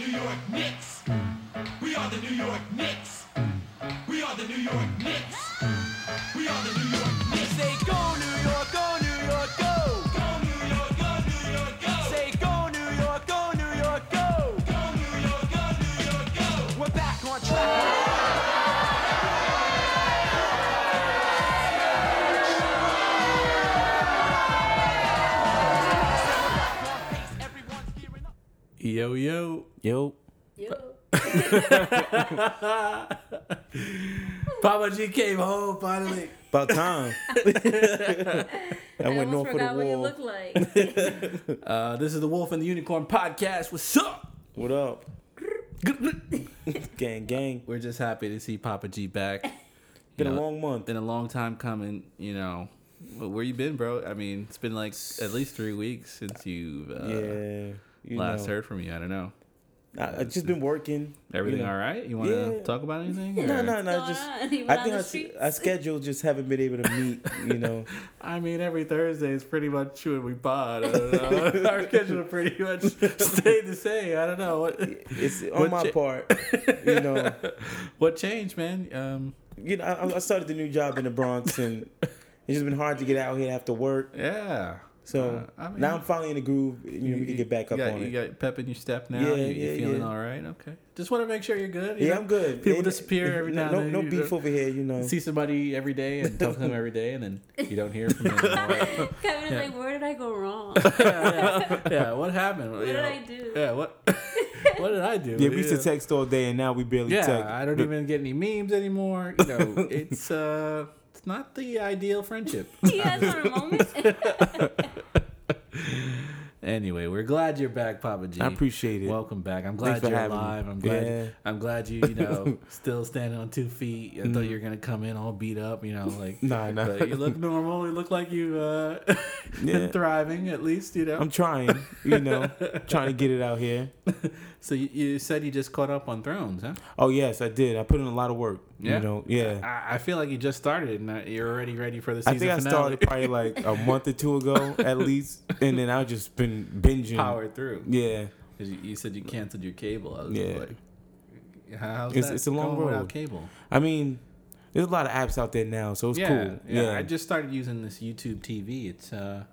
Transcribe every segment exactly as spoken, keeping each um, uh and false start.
New York Knicks. We are the New York Knicks. We are the New York Knicks. We are the New York Knicks. Say go New York, go New York, go. Go New York, go New York, go. Say go New York, go New York, go. Go New York, go New York, go. We're back on track. Yo, yo. Yo. Yo. Papa G came home finally. About time. I, I went north for the wall. You look like. uh, this is the Wolf and the Unicorn Podcast. What's up? What up? Gang, gang. We're just happy to see Papa G back. Been you know, a long month. Been a long time coming, you know. Where you been, bro? I mean, it's been like at least three weeks since you've... Uh, yeah. You Last know. heard from you, I don't know. I, I've just been working. Everything you know. all right? You want to yeah. talk about anything? no, no, no. Just I think I, I schedule just haven't been able to meet. You know. I mean, every Thursday is pretty much when we pod. I don't know. Our schedule pretty much stayed the same. I don't know. What, it's on what my cha- part. You know. What changed, man? Um, you know, I, I started the new job in the Bronx, and it's just been hard to get out here after work. Yeah. So uh, I mean, now I'm finally in the groove. You, you know, we can get back up got, on you it. You got pep in your step now. Yeah, you, you're yeah, feeling yeah. all right. Okay. Just want to make sure you're good. You yeah, know? I'm good. People it, disappear every no, now and then. No, no beef over here, you know. See somebody every day and talk to them every day, and then you don't hear from them anymore. Kevin is yeah. like, where did I go wrong? yeah, yeah, yeah, what happened? What you did know? I do? Yeah, what What did I do? Yeah, we used to text all day, and now we barely yeah, text. Yeah, I don't even get any memes anymore. You know, it's... uh It's not the ideal friendship. You guys want a moment? Anyway, we're glad you're back, Papa G. I appreciate it. Welcome back. I'm glad you're alive. Me. I'm glad. Yeah. I'm glad you, you know, still standing on two feet. I mm. thought you were gonna come in all beat up, you know, like. Nah, nah. But you look normal. You look like you uh, yeah. been thriving at least, you know. I'm trying, you know, trying to get it out here. So you, you said you just caught up on Thrones, huh? Oh yes, I did. I put in a lot of work. Yeah. You know, yeah. I, I feel like you just started and you're already ready for the season finale. I think I started probably like a month or two ago at least, and then I've just been. Binging. Powered through. Yeah. Because you, you said you canceled your cable. I was yeah. like, how's it's, that it's a long road without cable? I mean, there's a lot of apps out there now, so it's yeah, cool. Yeah. yeah. I just started using this YouTube T V. It's uh,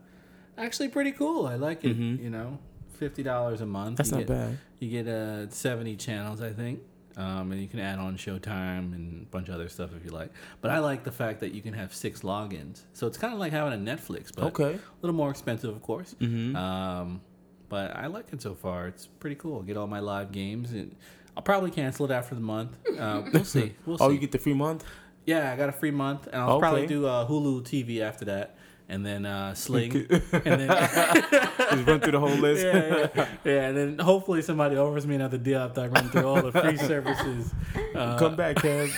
actually pretty cool. I like it. Mm-hmm. You know, fifty dollars a month. That's you not get, bad. You get uh, seventy channels, I think. Um, and you can add on Showtime and a bunch of other stuff if you like. But I like the fact that you can have six logins. So it's kind of like having a Netflix, but okay. a little more expensive, of course. Mm-hmm. Um, but I like it so far. It's pretty cool. I get all my live games. And I'll probably cancel it after the month. Uh, we'll see. We'll see. Oh, you get the free month? Yeah, I got a free month. And I'll okay. probably do uh, Hulu T V after that. And then uh, Sling. And then just run through the whole list. Yeah, yeah, yeah. And then hopefully somebody offers me another deal after I run through all the free services. Uh, Come back, Kev.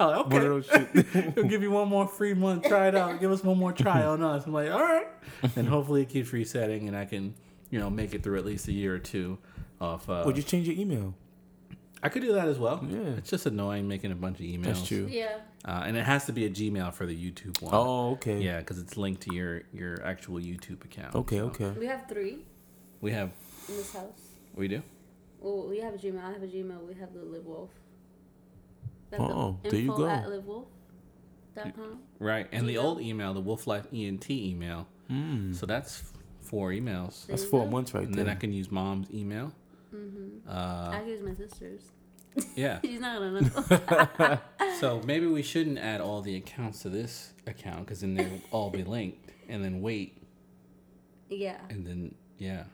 Like, okay. We'll give you one more free month. Try it out. Give us one more try on us. I'm like, all right. And hopefully it keeps resetting and I can, you know, make it through at least a year or two off. Uh, Would you change your email? I could do that as well. Yeah. It's just annoying making a bunch of emails. That's true. Yeah. Uh, and it has to be a Gmail for the YouTube one. Oh, okay. Yeah, because it's linked to your, your actual YouTube account. Okay, so. okay. We have three. We have. In this house. We do? Well, we have a Gmail. I have a Gmail. We have the Live Wolf. That's oh, the there you go. At live wolf dot com. Right. And Gmail. The old email, the Wolf Life E N T email. Mm. So that's four emails. That's four months right and there. And then I can use mom's email. Mm-hmm. Uh, I use my sister's. Yeah. She's not gonna know. So maybe we shouldn't add all the accounts to this account because then they'll all be linked and then wait. Yeah. And then yeah.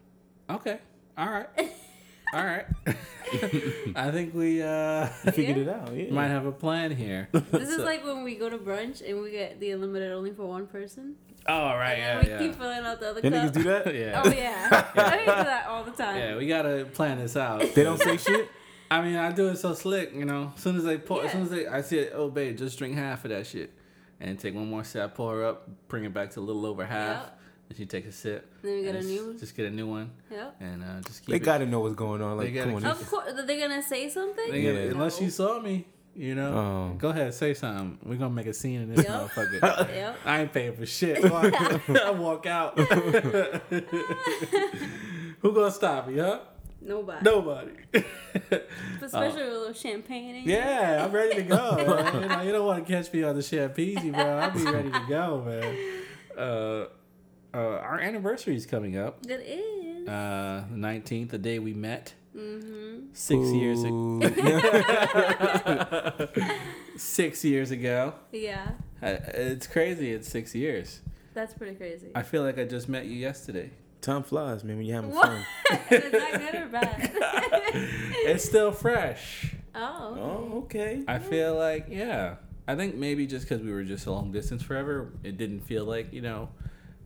Okay. All right. All right. I think we uh, figured yeah. it out. Yeah. Might have a plan here. This so. is like when we go to brunch and we get the unlimited only for one person. Oh, right, yeah, we yeah. keep filling out the other cup. Niggas do that? Yeah. Oh, yeah. yeah. I do that all the time. Yeah, we gotta plan this out. They don't say shit? I mean, I do it so slick, you know. As soon as they pour, yeah. as soon as they, I see it, oh, babe, just drink half of that shit. And take one more sip, pour her up, bring it back to a little over half. Yep. And she takes a sip. Then we get a new one. Just get a new one. Yep. And uh, just keep They it. gotta know what's going on. Like, gotta, of course, they're gonna say something? Gonna, yeah. Unless you saw me. You know, oh. go ahead, say something. We're gonna make a scene in this yep. motherfucker. Yep. I ain't paying for shit. Walk I walk out. Who gonna stop me, huh? Nobody. Nobody. Especially uh, with a little champagne. Yeah, you? I'm ready to go. You know, you don't want to catch me on the champagne, bro. I'll be ready to go, man. Uh, uh, our anniversary is coming up. It is. Uh, the nineteenth, the day we met. Mm-hmm. Six Ooh. years ago. Six years ago. Yeah. I, it's crazy. It's six years. That's pretty crazy. I feel like I just met you yesterday. Time flies, man, when you're having fun. Is that good or bad? It's still fresh. Oh. Oh, okay. I yeah. feel like, yeah. I think maybe just because we were just a long distance forever, it didn't feel like, you know,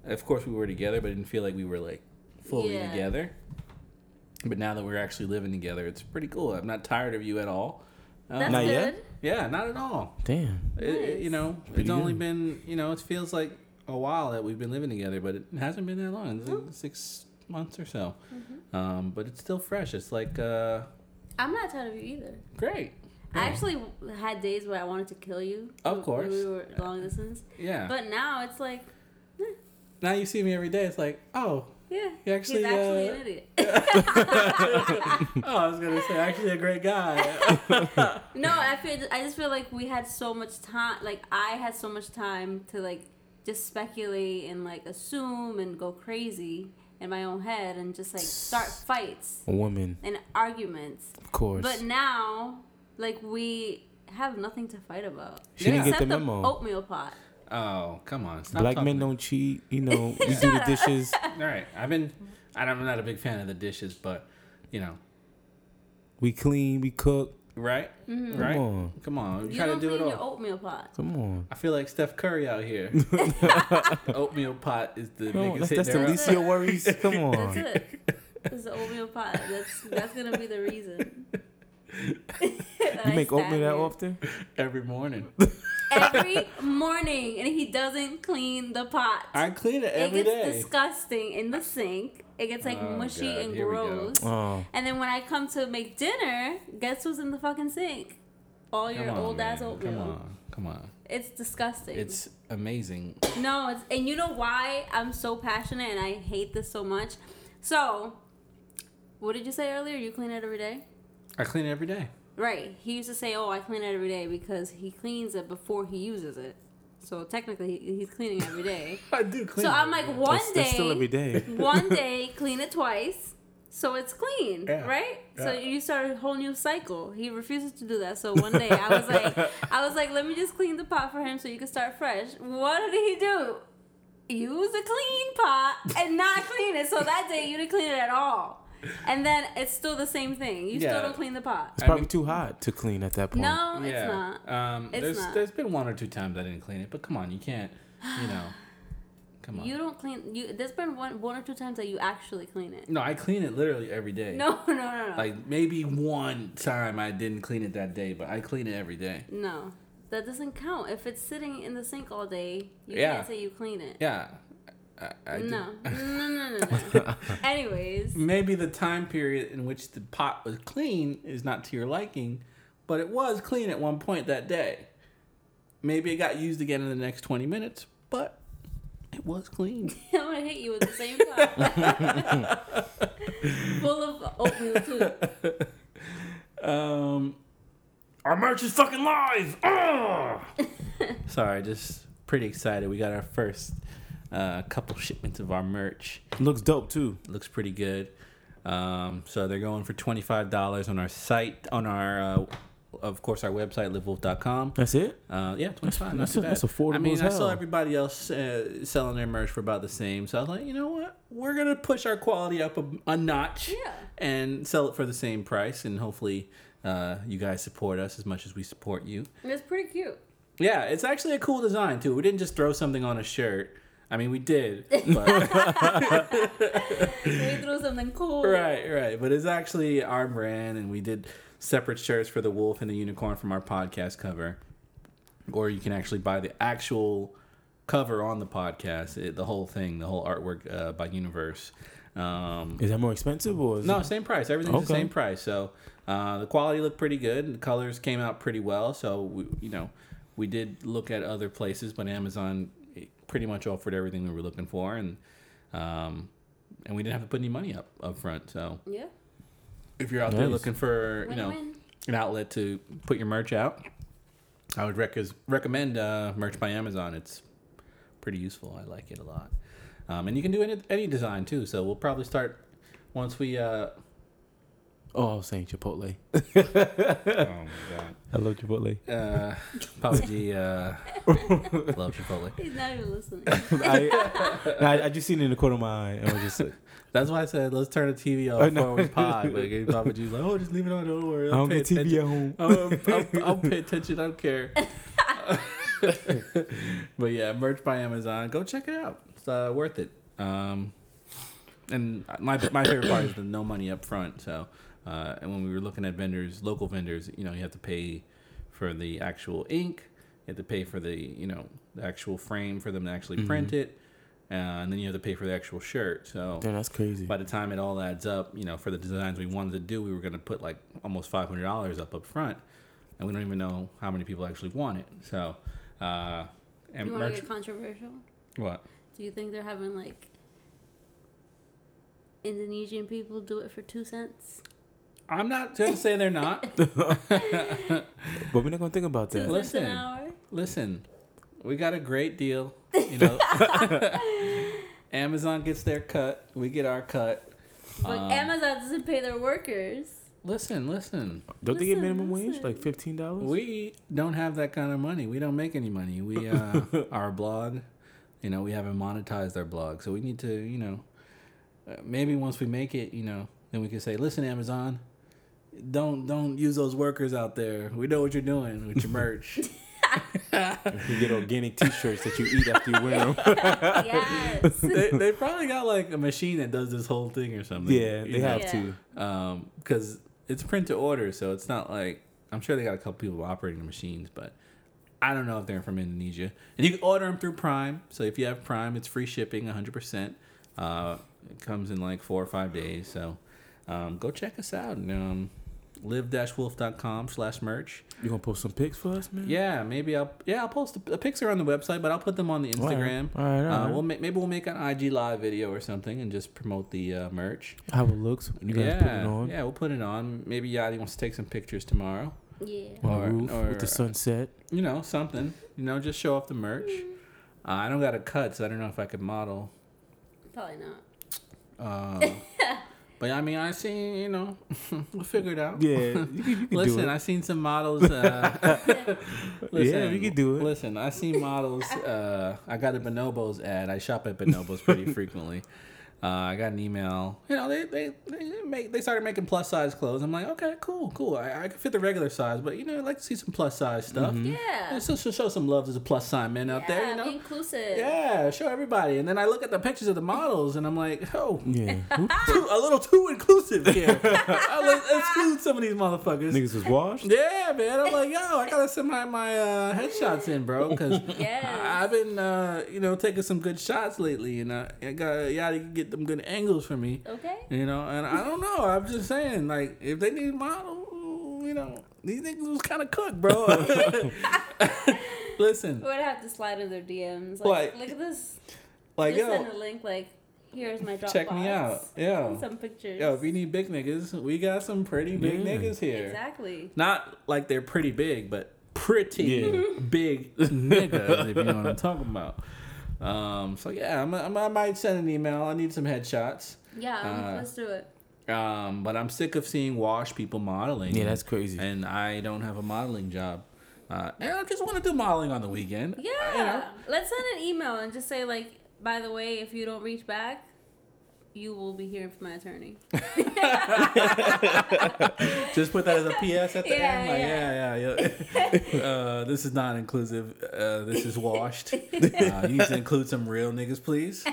of course we were together, but it didn't feel like we were, like, fully yeah. together. But now that we're actually living together, it's pretty cool. I'm not tired of you at all. Um, That's not good. Yet? Yeah, not at all. Damn. It, nice. it, you know, pretty it's good. Only been, you know, it feels like a while that we've been living together, but it hasn't been that long. It's like oh. six months or so. Mm-hmm. Um, but it's still fresh. It's like... Uh, I'm not tired of you either. Great. Yeah. I actually had days where I wanted to kill you. Of course. When we were long distance. Yeah. But now it's like... Eh. Now you see me every day. It's like, oh... Yeah, he actually, he's actually uh, an idiot. Oh, I was gonna say, actually a great guy. No, I feel I just feel like we had so much time. Like I had so much time to like just speculate and like assume and go crazy in my own head and just like start fights, a woman, and arguments. Of course. But now, like we have nothing to fight about. She yeah. didn't get the memo. Except the oatmeal pot. Oh, come on. Stop Black men don't cheat. You know, you do the dishes. All right. I've been, I'm not a big fan of the dishes, but, you know. We clean, we cook. Right? Mm-hmm. Right? Come on. Come on. You don't do clean it all. Your oatmeal pot. Come on. I feel like Steph Curry out here. Oatmeal pot is the no, biggest hit. That's the least of your worries. Come on. That's it. It's the oatmeal pot. That's, that's going to be the reason. You make oatmeal that often? Every morning. Every morning, and he doesn't clean the pot. I clean it every day. It gets day. disgusting in the sink. It gets like oh, mushy God. and Here gross. Oh. And then when I come to make dinner, guess who's in the fucking sink? All your on, old man. ass oatmeal. Come on, come on. It's disgusting. It's amazing. No, it's and you know why I'm so passionate and I hate this so much. So, what did you say earlier? You clean it every day? I clean it every day. Right. He used to say, oh, I clean it every day because he cleans it before he uses it. So technically, he, he's cleaning every day. I do clean so it. So I'm like, one that's, day, that's still every day. One day, clean it twice. So it's clean, yeah. right? Yeah. So you start a whole new cycle. He refuses to do that. So one day, I was like, I was like, let me just clean the pot for him so you can start fresh. What did he do? Use a clean pot and not clean it. So that day, you didn't clean it at all. And then it's still the same thing. You yeah. still don't clean the pot. It's probably I mean, too hot to clean at that point. No, yeah. it's not. Um, it's there's, not. There's been one or two times I didn't clean it, but come on, you can't, you know, come on. You don't clean. You There's been one, one or two times that you actually clean it. No, I clean it literally every day. No, no, no, no. Like maybe one time I didn't clean it that day, but I clean it every day. No, that doesn't count. If it's sitting in the sink all day, you yeah. can't say you clean it. Yeah. I, I no. no, no, no, no. Anyways, maybe the time period in which the pot was clean is not to your liking, but it was clean at one point that day. Maybe it got used again in the next twenty minutes, but it was clean. I'm gonna hit you with the same pot, full of oatmeal too. Um, our merch is fucking live. Oh! Sorry, just pretty excited. We got our first. Uh, a couple shipments of our merch. Looks dope too. Looks pretty good. Um, so they're going for twenty-five dollars on our site, on our, uh, of course, our website, live wolf dot com. That's it? Uh, yeah, twenty-five dollars. That's, that's, that's affordable. I mean, as hell. I saw everybody else uh, selling their merch for about the same. So I was like, you know what? We're going to push our quality up a, a notch yeah. and sell it for the same price. And hopefully uh, you guys support us as much as we support you. And it's pretty cute. Yeah, it's actually a cool design too. We didn't just throw something on a shirt. I mean, we did. But we threw something cool. Right, right. But it's actually our brand, and we did separate shirts for the Wolf and the Unicorn from our podcast cover. Or you can actually buy the actual cover on the podcast, it, the whole thing, the whole artwork uh, by Universe. Um, is that more expensive? or is No, it... same price. Everything's okay. the same price. So uh, the quality looked pretty good, and the colors came out pretty well. So, we, you know, we did look at other places, but Amazon... pretty much offered everything we were looking for, and um, and we didn't have to put any money up up front. So yeah, if you're out nice. there looking for you win, know win. an outlet to put your merch out, I would rec- recommend uh, Merch by Amazon. It's pretty useful. I like it a lot. Um, and you can do any, any design too. So we'll probably start once we. Uh... Oh, I was saying Chipotle. Oh my god, I love Chipotle. Uh, Papa G, uh, love Chipotle. He's not even listening. I, I, I just seen it in the corner of my eye, and I was just like, that's why I said let's turn the T V off before we pod. Like Papa G's like, oh, just leave it on. Don't worry. I'll I don't pay get attention. T V at home. I'll, I'll, I'll pay attention. I don't care. But yeah, Merch by Amazon. Go check it out. Uh, worth it. Um, and my my favorite part is the no money up front. So, uh, and when we were looking at vendors, local vendors, you know, you have to pay for the actual ink, you have to pay for the you know the actual frame for them to actually mm-hmm. print it, uh, and then you have to pay for the actual shirt. So, damn, that's crazy. By the time it all adds up, you know, for the designs we wanted to do, we were going to put like almost five hundred dollars up up front, and we don't even know how many people actually want it. So, uh, and you want merch- to get controversial? What? Do you think they're having, like, Indonesian people do it for two cents? I'm not going to say they're not. But we're not going to think about that. Two listen, cents an hour? Listen, we got a great deal. You know, Amazon gets their cut. We get our cut. But um, Amazon doesn't pay their workers. Listen, listen. Don't listen, they get minimum listen. wage? Like fifteen dollars? We don't have that kind of money. We don't make any money. We uh, our blog... You know, we haven't monetized our blog, so we need to, you know, uh, maybe once we make it, you know, then we can say, listen, Amazon, don't don't use those workers out there. We know what you're doing with your merch. You get organic T-shirts that you eat after you wear them. Yes. they, they probably got, like, a machine that does this whole thing or something. Yeah, they have yeah. to. Um, because it's print to order, so it's not like, I'm sure they got a couple people operating the machines, but. I don't know if they're from Indonesia. And you can order them through Prime. So if you have Prime, it's free shipping, one hundred percent. Uh, it comes in like four or five days. So um, go check us out. Um, live-wolf.com slash merch. You going to post some pics for us, man? Yeah, maybe I'll Yeah, I'll post. The pics are on the website, but I'll put them on the Instagram. All right, all right, all right. Uh, we'll ma- maybe we'll make an I G Live video or something and just promote the uh, merch. How it looks when you guys yeah, put it on. Yeah, we'll put it on. Maybe Yadi wants to take some pictures tomorrow. Yeah. Or, roof or with the sunset. You know, something. You know, just show off the merch. Mm. Uh, I don't got a cut, so I don't know if I could model. Probably not. Uh, but I mean, I seen, you know, we'll figure it out. Yeah, you can, you can listen, do it. I seen some models. Uh, listen, yeah, you can do it. Listen, I seen models. Uh, I got a Bonobos ad. I shop at Bonobos pretty frequently. Uh, I got an email. You know, they they they, make, they started making plus size clothes. I'm like, okay, cool, cool. I, I can fit the regular size, but you know, I'd like to see some plus size stuff. Mm-hmm. Yeah. And so, so show some love to the plus size men out yeah, there. You know, be inclusive. Yeah, show everybody. And then I look at the pictures of the models, and I'm like, oh, yeah, too, a little too inclusive here. Let's exclude some of these motherfuckers. Niggas was washed. Yeah, man. I'm like, yo, I gotta send my my uh, headshots in, bro, because yes. I've been uh, you know taking some good shots lately, and I, I got yeah, you get them good angles for me. Okay. You know, and I don't know. I'm just saying, like, if they need a model, you know, these niggas was kind of cooked, bro. Listen. We're going to have to slide in their D Ms. Like, like look at this. Like, just yo, send a link, like, here's my Dropbox. Check me out. Yeah. Some pictures. Yo, if you need big niggas, we got some pretty big yeah. niggas here. Exactly. Not like they're pretty big, but pretty yeah. big niggas, if you know what I'm talking about. Um, so yeah, I'm, I'm, I might send an email. I need some headshots. Yeah, um, uh, let's do it. Um, but I'm sick of seeing wash people modeling. Yeah, that's crazy. And I don't have a modeling job. Uh, and I just want to do modeling on the weekend. Yeah, I, you know. Let's send an email and just say like, by the way, if you don't reach back, you will be hearing from my attorney. Just put that as a P S at the yeah, end. Like, yeah, yeah, yeah. Uh, this is not inclusive. Uh, this is washed. Uh, you need to include some real niggas, please.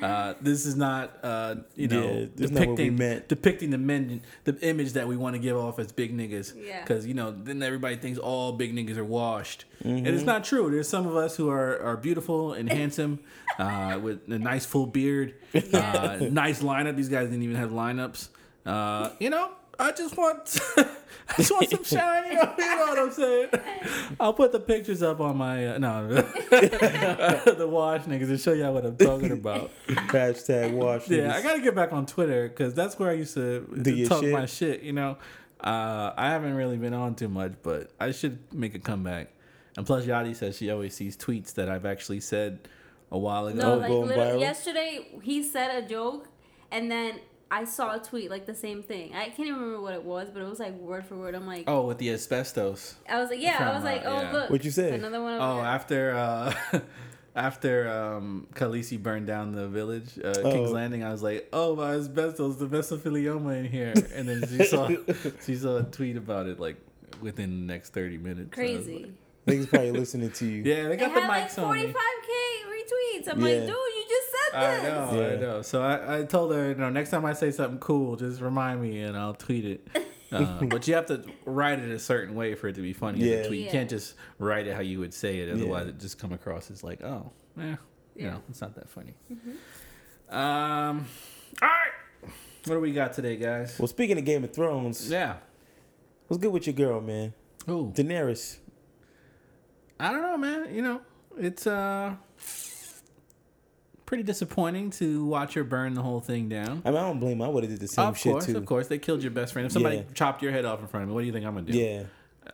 Uh, this is not, uh, you know, yeah, depicting depicting the men, the image that we want to give off as big niggas. Because, yeah. you know, then everybody thinks all big niggas are washed. Mm-hmm. And it's not true. There's some of us who are, are beautiful and handsome uh, with a nice full beard. Yeah. Uh, nice lineup. These guys didn't even have lineups. Uh, you know, I just want, I just want some shine. You know, you know what I'm saying? I'll put the pictures up on my uh, no, the wash niggas to show y'all what I'm talking about. Hashtag wash. Yeah, niggas. I gotta get back on Twitter because that's where I used to, to talk shit? my shit. You know, uh, I haven't really been on too much, but I should make a comeback. And plus, Yachty says she always sees tweets that I've actually said a while ago. No, like oh, literally viral. Yesterday he said a joke, and then I saw a tweet like the same thing. I can't even remember what it was, but it was like word for word. I'm like, oh, with the asbestos. I was like, yeah. I was like, oh, yeah. Look. What'd you say? Another one. Oh, there. after uh, after um, Khaleesi burned down the village, uh, oh. King's Landing. I was like, oh, my asbestos, the mesothelioma in here. And then she saw she saw a tweet about it like within the next thirty minutes. Crazy. Niggas probably listening to you. Yeah, they got they the mics like on. forty-five K retweets. I'm yeah. like, dude, you just said this. I know, yeah. I know. So I, I told her, you know, next time I say something cool, just remind me and I'll tweet it. Uh, but you have to write it a certain way for it to be funny. Yeah. In the tweet. Yeah. You can't just write it how you would say it. Otherwise, yeah. it just come across as like, oh, eh, yeah, you know, it's not that funny. Mm-hmm. Um, all right. What do we got today, guys? Well, speaking of Game of Thrones. Yeah. What's good with your girl, man? Who? Daenerys. I don't know, man. You know, it's uh, pretty disappointing to watch her burn the whole thing down. I mean, I don't blame her. I would have did the same of shit, course, too. Of course. They killed your best friend. If somebody yeah. chopped your head off in front of me, what do you think I'm going to do? Yeah.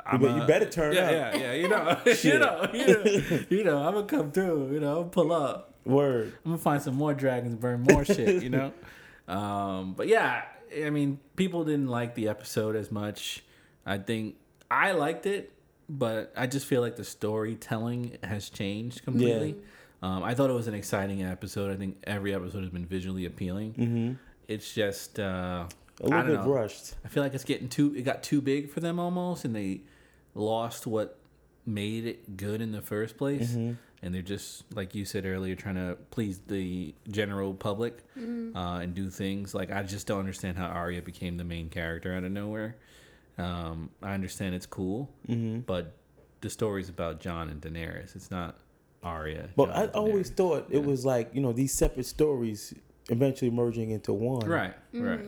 I'm you, a, you better turn yeah, up. Yeah, yeah, you know. you know. You know, you know, I'm going to come through. You know, pull up. Word. I'm going to find some more dragons, burn more shit, you know. Um, but, yeah, I mean, people didn't like the episode as much. I think I liked it. But I just feel like the storytelling has changed completely. Yeah. Um, I thought it was an exciting episode. I think every episode has been visually appealing. Mm-hmm. It's just uh, a little I don't bit know. rushed. I feel like it's getting too. It got too big for them almost, and they lost what made it good in the first place. Mm-hmm. And they're just like you said earlier, trying to please the general public mm-hmm. uh, and do things like I just don't understand how Arya became the main character out of nowhere. Um, I understand it's cool, mm-hmm. but the story's about Jon and Daenerys. It's not Arya. But Jon I always Daenerys. thought it yeah. was like, you know, these separate stories eventually merging into one. Right, mm-hmm. right.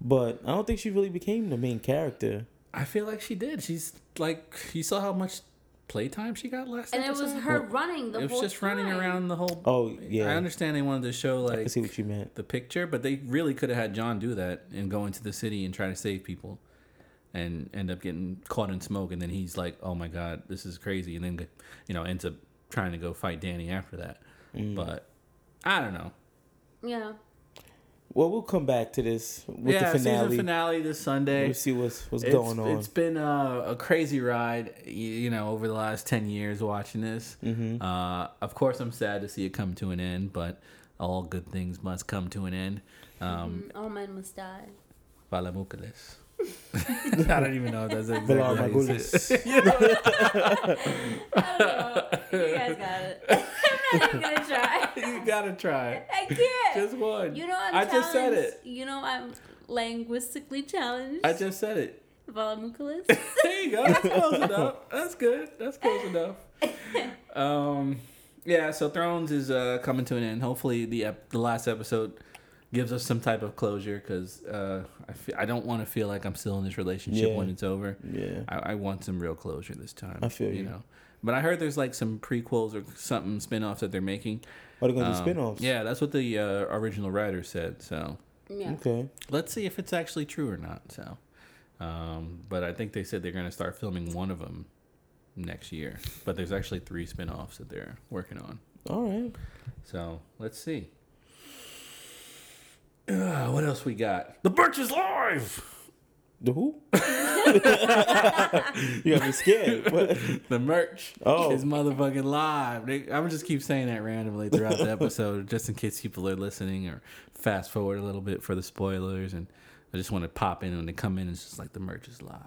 But I don't think she really became the main character. I feel like she did. She's like, you saw how much playtime she got last and episode? And it was her well, running the whole time. It was just time. running around the whole... Oh, yeah. I understand they wanted to show, like, I can see what you meant. The picture, but they really could have had Jon do that and go into the city and try to save people. And end up getting caught in smoke, and then he's like, "Oh my God, this is crazy!" And then, you know, ends up trying to go fight Danny after that. Mm. But I don't know. Yeah. Well, we'll come back to this with yeah, the finale. Season finale this Sunday. We'll see what's what's it's, going on. It's been a, a crazy ride, you know, over the last ten years watching this. Mm-hmm. Uh, of course, I'm sad to see it come to an end, but all good things must come to an end. Um, mm-hmm. All men must die. Valamukales. I don't even know if that's exactly how you say it. You know? I don't know. You guys got it. I'm not even gonna try. You gotta try. I can't. Just one. You know I'm I challenged. just said it. You know I'm linguistically challenged. I just said it. Volumiculus. There you go. That's close enough. That's good. That's close enough. Um, yeah. So Thrones is uh, coming to an end. Hopefully the ep- the last episode gives us some type of closure because uh, I, fe- I don't want to feel like I'm still in this relationship yeah. when it's over. Yeah, I-, I want some real closure this time. I feel you. you. know. But I heard there's like some prequels or something, spinoffs that they're making. Are they going to um, do spinoffs? Yeah, that's what the uh, original writer said. So yeah. Okay. Let's see if it's actually true or not. So, um, But I think they said they're going to start filming one of them next year. But there's actually three spinoffs that they're working on. All right. So let's see. Uh, what else we got? The Merch is live! The who? You got me scared. What? The Merch oh. is motherfucking live. I'm just keep saying that randomly throughout the episode just in case people are listening or fast forward a little bit for the spoilers. And I just want to pop in when they come in. It's just like the Merch is live.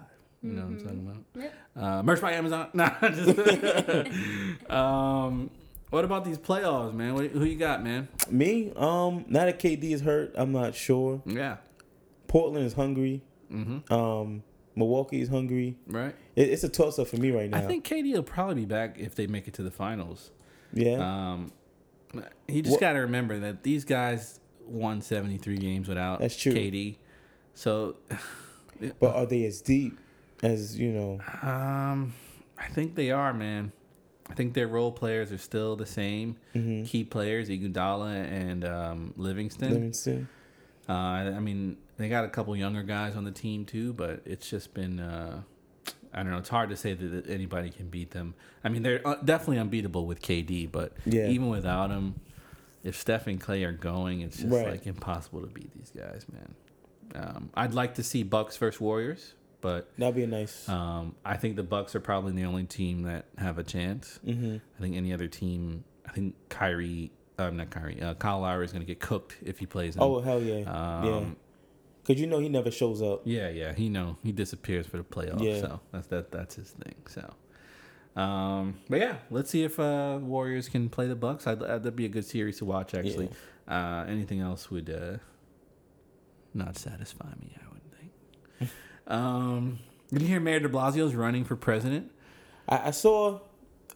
You know mm-hmm. what I'm talking about? Yep. Uh, merch by Amazon. Nah, just... um... What about these playoffs, man? What, who you got, man? Me? Um, now that K D is hurt, I'm not sure. Yeah. Portland is hungry. Mm-hmm. Um, Milwaukee is hungry. Right. It, it's a toss-up for me right now. I think K D will probably be back if they make it to the finals. Yeah. Um, you just got to remember that these guys won seventy-three games without That's true. K D. So... But are they as deep as, you know? Um, I think they are, man. I think their role players are still the same. Mm-hmm. Key players, Iguodala and um, Livingston. Livingston. Uh, I mean, they got a couple younger guys on the team, too, but it's just been, uh, I don't know, it's hard to say that anybody can beat them. I mean, they're definitely unbeatable with K D, but yeah. even without him, if Steph and Klay are going, it's just, right. like, impossible to beat these guys, man. Um, I'd like to see Bucks versus Warriors. But that'd be nice. Um, I think the Bucks are probably the only team that have a chance. Mm-hmm. I think any other team. I think Kyrie, um, not Kyrie. Uh, Kyle Lowry is going to get cooked if he plays. Him. Oh hell yeah, um, yeah. Because you know he never shows up. Yeah, yeah. He know he disappears for the playoffs. Yeah. So that's that. That's his thing. So, um, but yeah, let's see if uh, Warriors can play the Bucks. I'd, I'd, that'd be a good series to watch. Actually, yeah. uh, anything else would uh, not satisfy me. I would think. Um, did you hear Mayor de Blasio's running for president? I, I saw,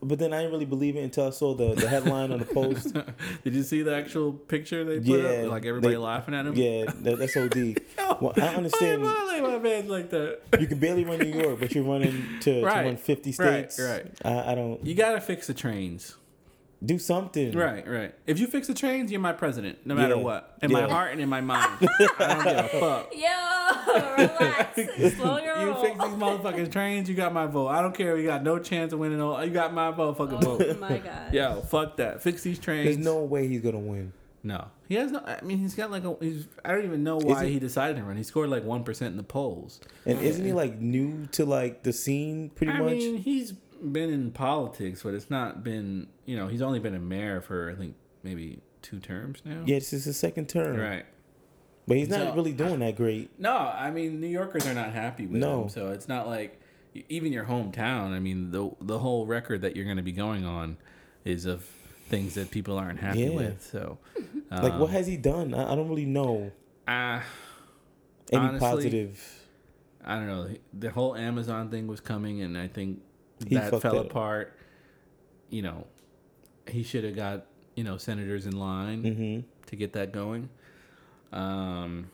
but then I didn't really believe it until I saw the, the headline on the Post. Did you see the actual picture they put yeah, up? Like everybody they, laughing at him? Yeah, that, that's O D. Yo, well, I understand. Why, why, why my man's like that? You can barely run New York, but you're running to, right, to run fifty states. Right, right. I, I don't. You got to fix the trains. Do something. Right, right. If you fix the trains, you're my president, no matter yeah. what. In yeah. my heart and in my mind. I don't give a fuck. Yo, relax. Slow your roll. You fix these motherfucking trains, you got my vote. I don't care if you got no chance of winning. You got my motherfucking vote. Oh, my God. Yo, fuck that. Fix these trains. There's no way he's going to win. No. He has no... I mean, he's got like a... He's, I don't even know why he, he decided to run. He scored like one percent in the polls. And isn't he like new to like the scene pretty I much? I mean, he's... been in politics, but it's not been, you know, he's only been a mayor for I think maybe two terms now. Yeah, it's his second term, right? But he's not so, really doing that great. No, I mean New Yorkers are not happy with no. him, so it's not like even your hometown. I mean the the whole record that you're going to be going on is of things that people aren't happy yeah. with. So, um, like, what has he done? I, I don't really know. Uh, Any honestly, positive? I don't know. The whole Amazon thing was coming, and I think. He that fell apart. You know, he should have got, you know, senators in line mm-hmm. to get that going. Um,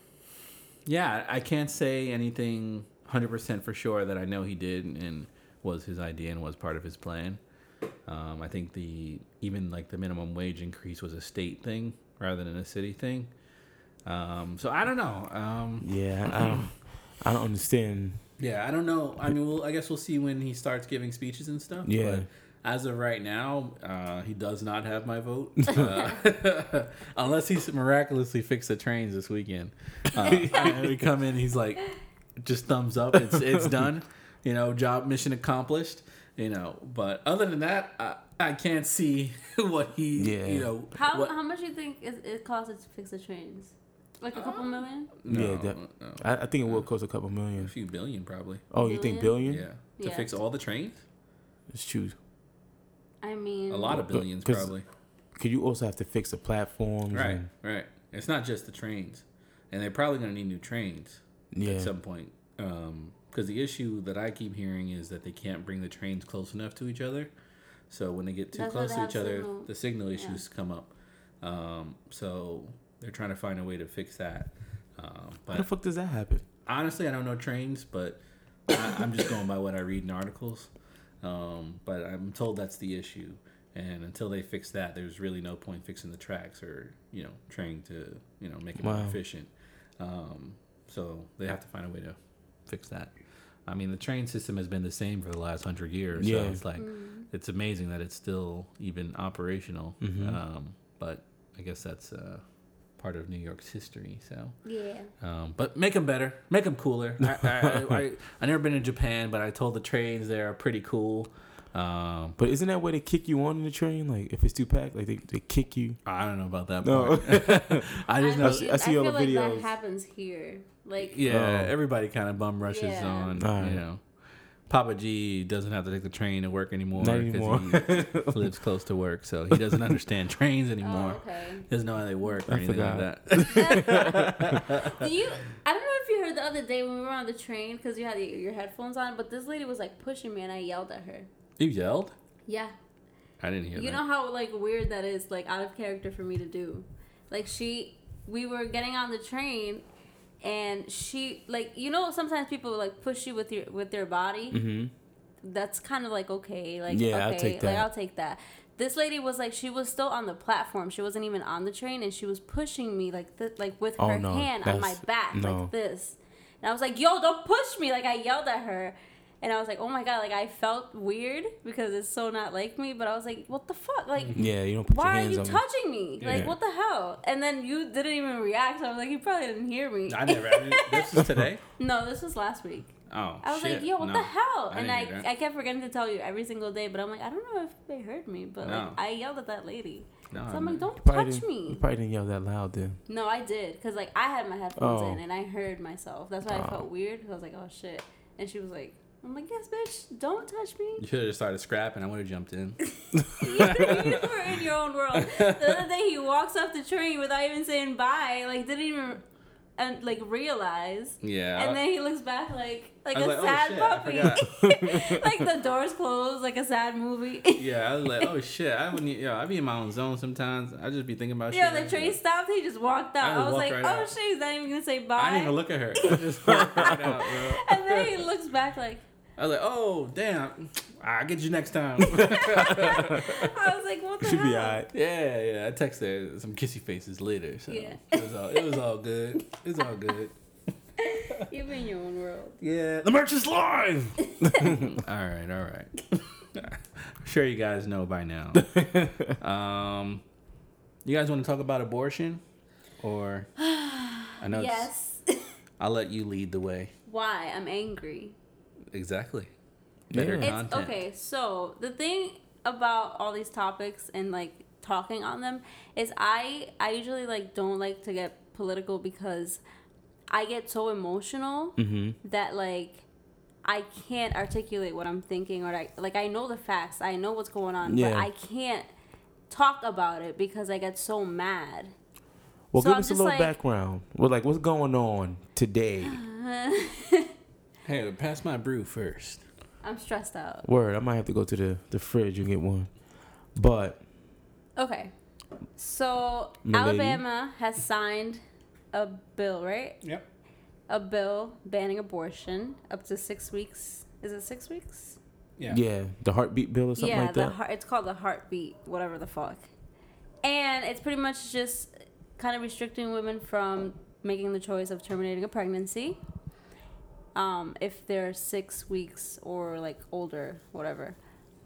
yeah, I can't say anything one hundred percent for sure that I know he did and was his idea and was part of his plan. Um, I think the even like the minimum wage increase was a state thing rather than a city thing. Um, so I don't know. Um, yeah, I don't, I don't understand. Yeah, I don't know. I mean, we'll, I guess we'll see when he starts giving speeches and stuff. Yeah. But as of right now, uh, he does not have my vote. Uh, unless he miraculously fixed the trains this weekend. Uh, and we come in, he's like, just thumbs up. It's it's done. You know, job mission accomplished. You know, but other than that, I, I can't see what he, yeah. you know. How what, how much do you think it, it costs to fix the trains? Like a couple uh, million? No, yeah, that, no. I, I think it will cost a couple million. A few billion, probably. Oh, billion? You think billion? Yeah. yeah. To fix all the trains? Let's choose. I mean... A lot of billions, probably. Because you also have to fix the platforms. Right, and, right. It's not just the trains. And they're probably going to need new trains yeah. at some point. Because um, the issue that I keep hearing is that they can't bring the trains close enough to each other. So when they get too That's close to each other, signal. the signal issues yeah. come up. Um, so... They're trying to find a way to fix that. Um, but How the fuck does that happen? Honestly, I don't know trains, but I, I'm just going by what I read in articles. Um, but I'm told that's the issue. And until they fix that, there's really no point fixing the tracks or, you know, trying to, you know, make it wow. more efficient. Um, so they have to find a way to fix that. I mean, the train system has been the same for the last hundred years. Yeah. So it's like, mm. it's amazing that it's still even operational. Mm-hmm. Um, but I guess that's... Uh, part of New York's history, so yeah. Um, but make them better, make them cooler. I I, I, I I never been in Japan, but I told the trains there are pretty cool. Um, but isn't that where they kick you on in the train? Like if it's too packed, like they, they kick you. I don't know about that. No, part. I just I know. See, I see I all feel the like videos. That happens here. Like yeah, oh. everybody kind of bum rushes yeah. on. Right. You know, Papa G doesn't have to take the train to work anymore because he lives close to work, so he doesn't understand trains anymore. Oh, okay. Doesn't know how they work or I anything forgot. Like that. Do you? I don't know if you heard the other day when we were on the train because you had the, your headphones on, but this lady was like pushing me and I yelled at her. You yelled? Yeah. I didn't hear. You that. You know how like weird that is, like out of character for me to do. Like she, we were getting on the train. And she, like, you know, sometimes people like push you with your with their body. Mm-hmm. That's kind of like, okay, like, yeah, okay, I'll take that. Like, I'll take that. This lady was like, she was still on the platform. She wasn't even on the train, and she was pushing me like th- like with oh, her no, hand on my back, no. like this. And I was like, yo, don't push me. Like, I yelled at her. And I was like, oh, my God. Like, I felt weird because it's so not like me. But I was like, what the fuck? Like, yeah, you don't put why your hands are you touching me? me? Yeah. Like, what the hell? And then you didn't even react. So I was like, you probably didn't hear me. I never. I mean, this was today? No, this was last week. Oh, I was shit. like, yo, what no, the hell? I and I, I kept forgetting to tell you every single day. But I'm like, I don't know if they heard me. But, no. like, I yelled at that lady. No, so I'm like, don't touch me. You probably didn't yell that loud then. No, I did. Because, like, I had my headphones oh. in and I heard myself. That's why oh. I felt weird. Because I was like, oh, shit. And she was like, I'm like, yes, bitch, don't touch me. You should have just started scrapping. I would have jumped in. You were in your own world. The other day, he walks off the train without even saying bye. Like, didn't even, and like, realize. Yeah. And then he looks back like, like a like, sad oh, shit, puppy. Like, the doors closed, like a sad movie. Yeah, I was like, oh, shit. I wouldn't, yo, I be in my own zone sometimes. I just be thinking about yeah, shit. Yeah, the right train stopped. He just walked out. I, I was like, right oh, out. shit, he's not even going to say bye. I didn't even look at her. I just walked right out, bro. And then he looks back like, I was like, oh, damn. I'll get you next time. I was like, what the Should hell? Be all right. Yeah, yeah. I texted some kissy faces later. So yeah. it, was all, it was all good. It's all good. You've been in your own world. Yeah. The merch is live! all right, all right. I'm sure you guys know by now. Um, you guys want to talk about abortion? Or? I know yes. I'll let you lead the way. Why? I'm angry. Exactly. Better yeah. content. It's, okay, so the thing about all these topics and like talking on them is I I usually like don't like to get political because I get so emotional mm-hmm. that like I can't articulate what I'm thinking or like like I know the facts, I know what's going on, yeah. but I can't talk about it because I get so mad. Well, so give I'm us a little like, background. Well, like what's going on today? Hey, pass my brew first. I'm stressed out. Word, I might have to go to the, the fridge and get one. But. Okay. So, Milady. Alabama has signed a bill, right? Yep. A bill banning abortion up to six weeks. Is it six weeks? Yeah. Yeah, the heartbeat bill or something yeah, like that? Yeah, it's called the heartbeat, whatever the fuck. And it's pretty much just kind of restricting women from making the choice of terminating a pregnancy. Um, if they're six weeks or like older, whatever.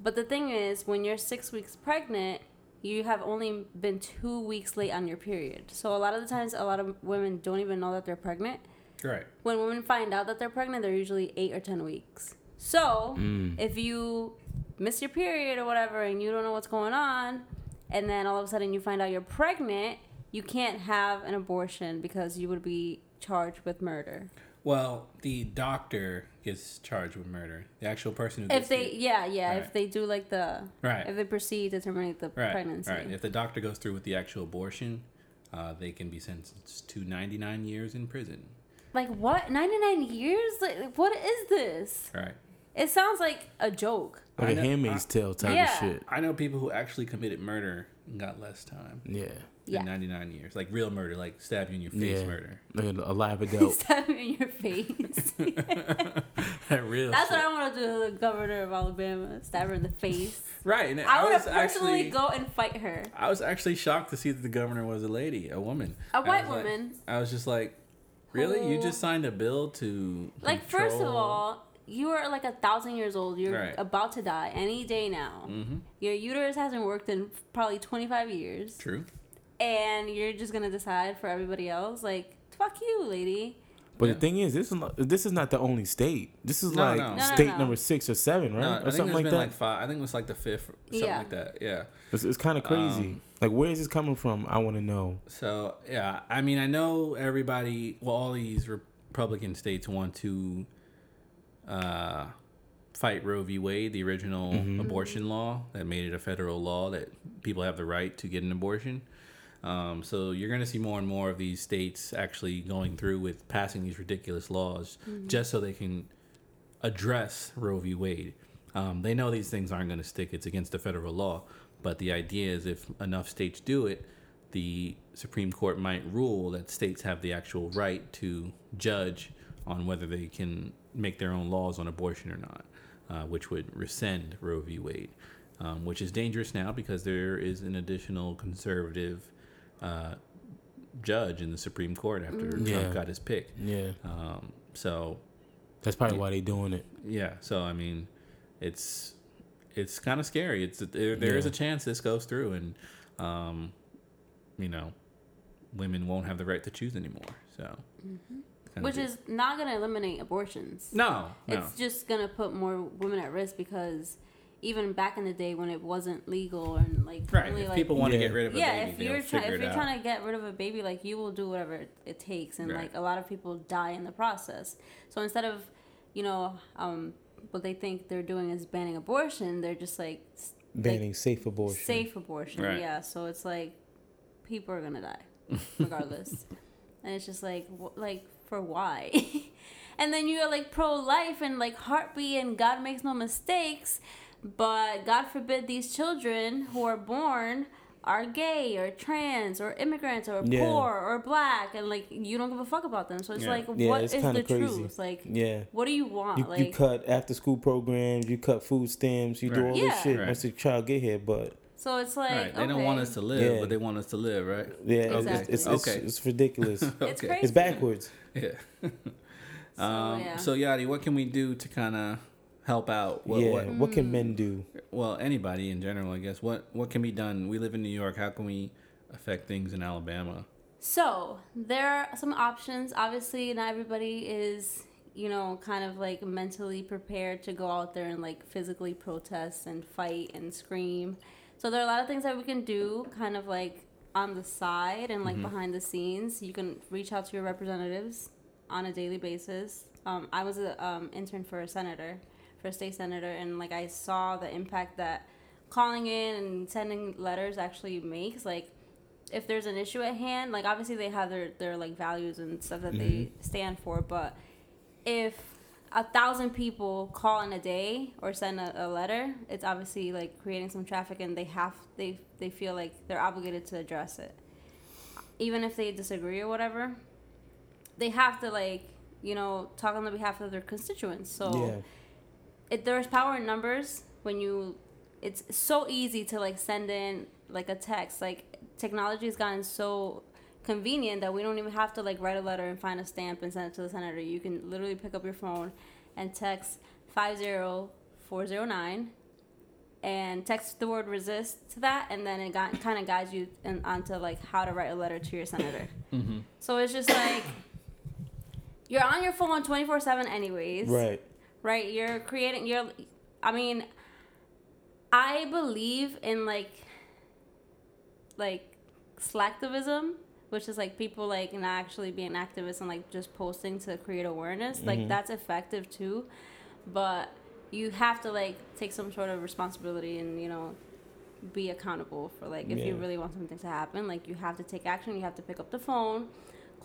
But the thing is, when you're six weeks pregnant, you have only been two weeks late on your period. So a lot of the times, a lot of women don't even know that they're pregnant. Right. When women find out that they're pregnant, they're usually eight or ten weeks. So mm. if you miss your period or whatever, and you don't know what's going on, and then all of a sudden you find out you're pregnant, you can't have an abortion because you would be charged with murder. Well, the doctor gets charged with murder. The actual person who gets if they, it. Yeah, yeah. Right. If they do like the... Right. If they proceed to terminate the right. pregnancy. Right. If the doctor goes through with the actual abortion, uh, they can be sentenced to ninety-nine years in prison. Like what? ninety-nine years? Like what is this? Right. It sounds like a joke. Like a Handmaid's Tale type yeah. of shit. I know people who actually committed murder and got less time. Yeah. Yeah. ninety-nine years. Like real murder, like stab you in your face yeah. murder. Like a live adult. Stab you in your face. That real That's shit. What I want to do to the governor of Alabama. Stab her in the face. Right. And I, I would have personally actually, go and fight her. I was actually shocked to see that the governor was a lady, a woman. A white I woman. Like, I was just like, really? Oh. You just signed a bill to Like, control? First of all, you are like a thousand years old. You're right. about to die any day now. Mm-hmm. Your uterus hasn't worked in probably twenty-five years. True. And you're just gonna decide for everybody else, like fuck you, lady. But yeah. the thing is, this is not, this is not the only state. This is no, like no. state no, no, no. number six or seven, right? No, I or think something like been that. Like five. I think it was like the fifth, or something yeah. like that. Yeah, it's, it's kind of crazy. Um, like, where is this coming from? I want to know. So yeah, I mean, I know everybody. Well, all these Republican states want to uh, fight Roe v. Wade, the original mm-hmm. abortion law that made it a federal law that people have the right to get an abortion. Um, so you're going to see more and more of these states actually going through with passing these ridiculous laws mm-hmm. just so they can address Roe v. Wade. Um, they know these things aren't going to stick. It's against the federal law. But the idea is if enough states do it, the Supreme Court might rule that states have the actual right to judge on whether they can make their own laws on abortion or not, uh, which would rescind Roe v. Wade, um, which is dangerous now because there is an additional conservative uh, judge in the Supreme Court after yeah. Trump got his pick. Yeah. Um, so that's probably yeah, why they're doing it. Yeah. So, I mean, it's it's kind of scary. It's there, there yeah. is a chance this goes through and, um, you know, women won't have the right to choose anymore. So. Mm-hmm. Which do. is not going to eliminate abortions. No, no. It's just going to put more women at risk because even back in the day when it wasn't legal and like... Right, really if like, people want yeah. to get rid of a yeah, baby, if you're try- if you're out. trying to get rid of a baby, like you will do whatever it takes. And right. like a lot of people die in the process. So instead of, you know, um, what they think they're doing is banning abortion, they're just like... Banning like, safe abortion. Safe abortion, right. yeah. So it's like people are going to die regardless. And it's just like like... for why? And then you're like pro-life and like heartbeat and God makes no mistakes, but God forbid these children who are born are gay or trans or immigrants or yeah. poor or black, and like you don't give a fuck about them. So it's yeah. like yeah, what it's is the crazy. truth? Like yeah. what do you want? You, like, you cut after school programs, you cut food stamps, you right. do all yeah. this shit right. once the child get here, but so it's like right. they okay. don't want us to live, yeah. but they want us to live, right? Yeah, exactly. it's, it's, okay. it's, it's ridiculous. okay. It's crazy. It's backwards. Yeah. so, um, yeah. so Yadi, what can we do to kind of help out? What, yeah. What, mm. what can men do? Well, anybody in general, I guess. What What can be done? We live in New York. How can we affect things in Alabama? So there are some options. Obviously, not everybody is, you know, kind of like mentally prepared to go out there and like physically protest and fight and scream. So there are a lot of things that we can do, kind of like on the side and like mm-hmm. behind the scenes. You can reach out to your representatives on a daily basis. Um, I was an um, intern for a senator, for a state senator, and like I saw the impact that calling in and sending letters actually makes. Like if there's an issue at hand, like obviously they have their, their like values and stuff that mm-hmm. they stand for, but if a thousand people call in a day or send a, a letter, it's obviously like creating some traffic, and they have they they feel like they're obligated to address it, even if they disagree or whatever. They have to like you know talk on the behalf of their constituents. So yeah. it, there's power in numbers. When you, it's so easy to like send in like a text. Like technology has gotten so convenient that we don't even have to like write a letter and find a stamp and send it to the senator. You can literally pick up your phone and text five zero four zero nine and text the word resist to that, and then it got, kind of guides you in, onto like how to write a letter to your senator. Mm-hmm. So it's just like you're on your phone twenty-four seven anyways. Right. Right. You're creating your. I mean, I believe in like like slacktivism, which is like people like not actually being activists and like just posting to create awareness. Like mm-hmm. that's effective too, but you have to like take some sort of responsibility and you know be accountable for like if yeah. you really want something to happen. Like you have to take action. You have to pick up the phone,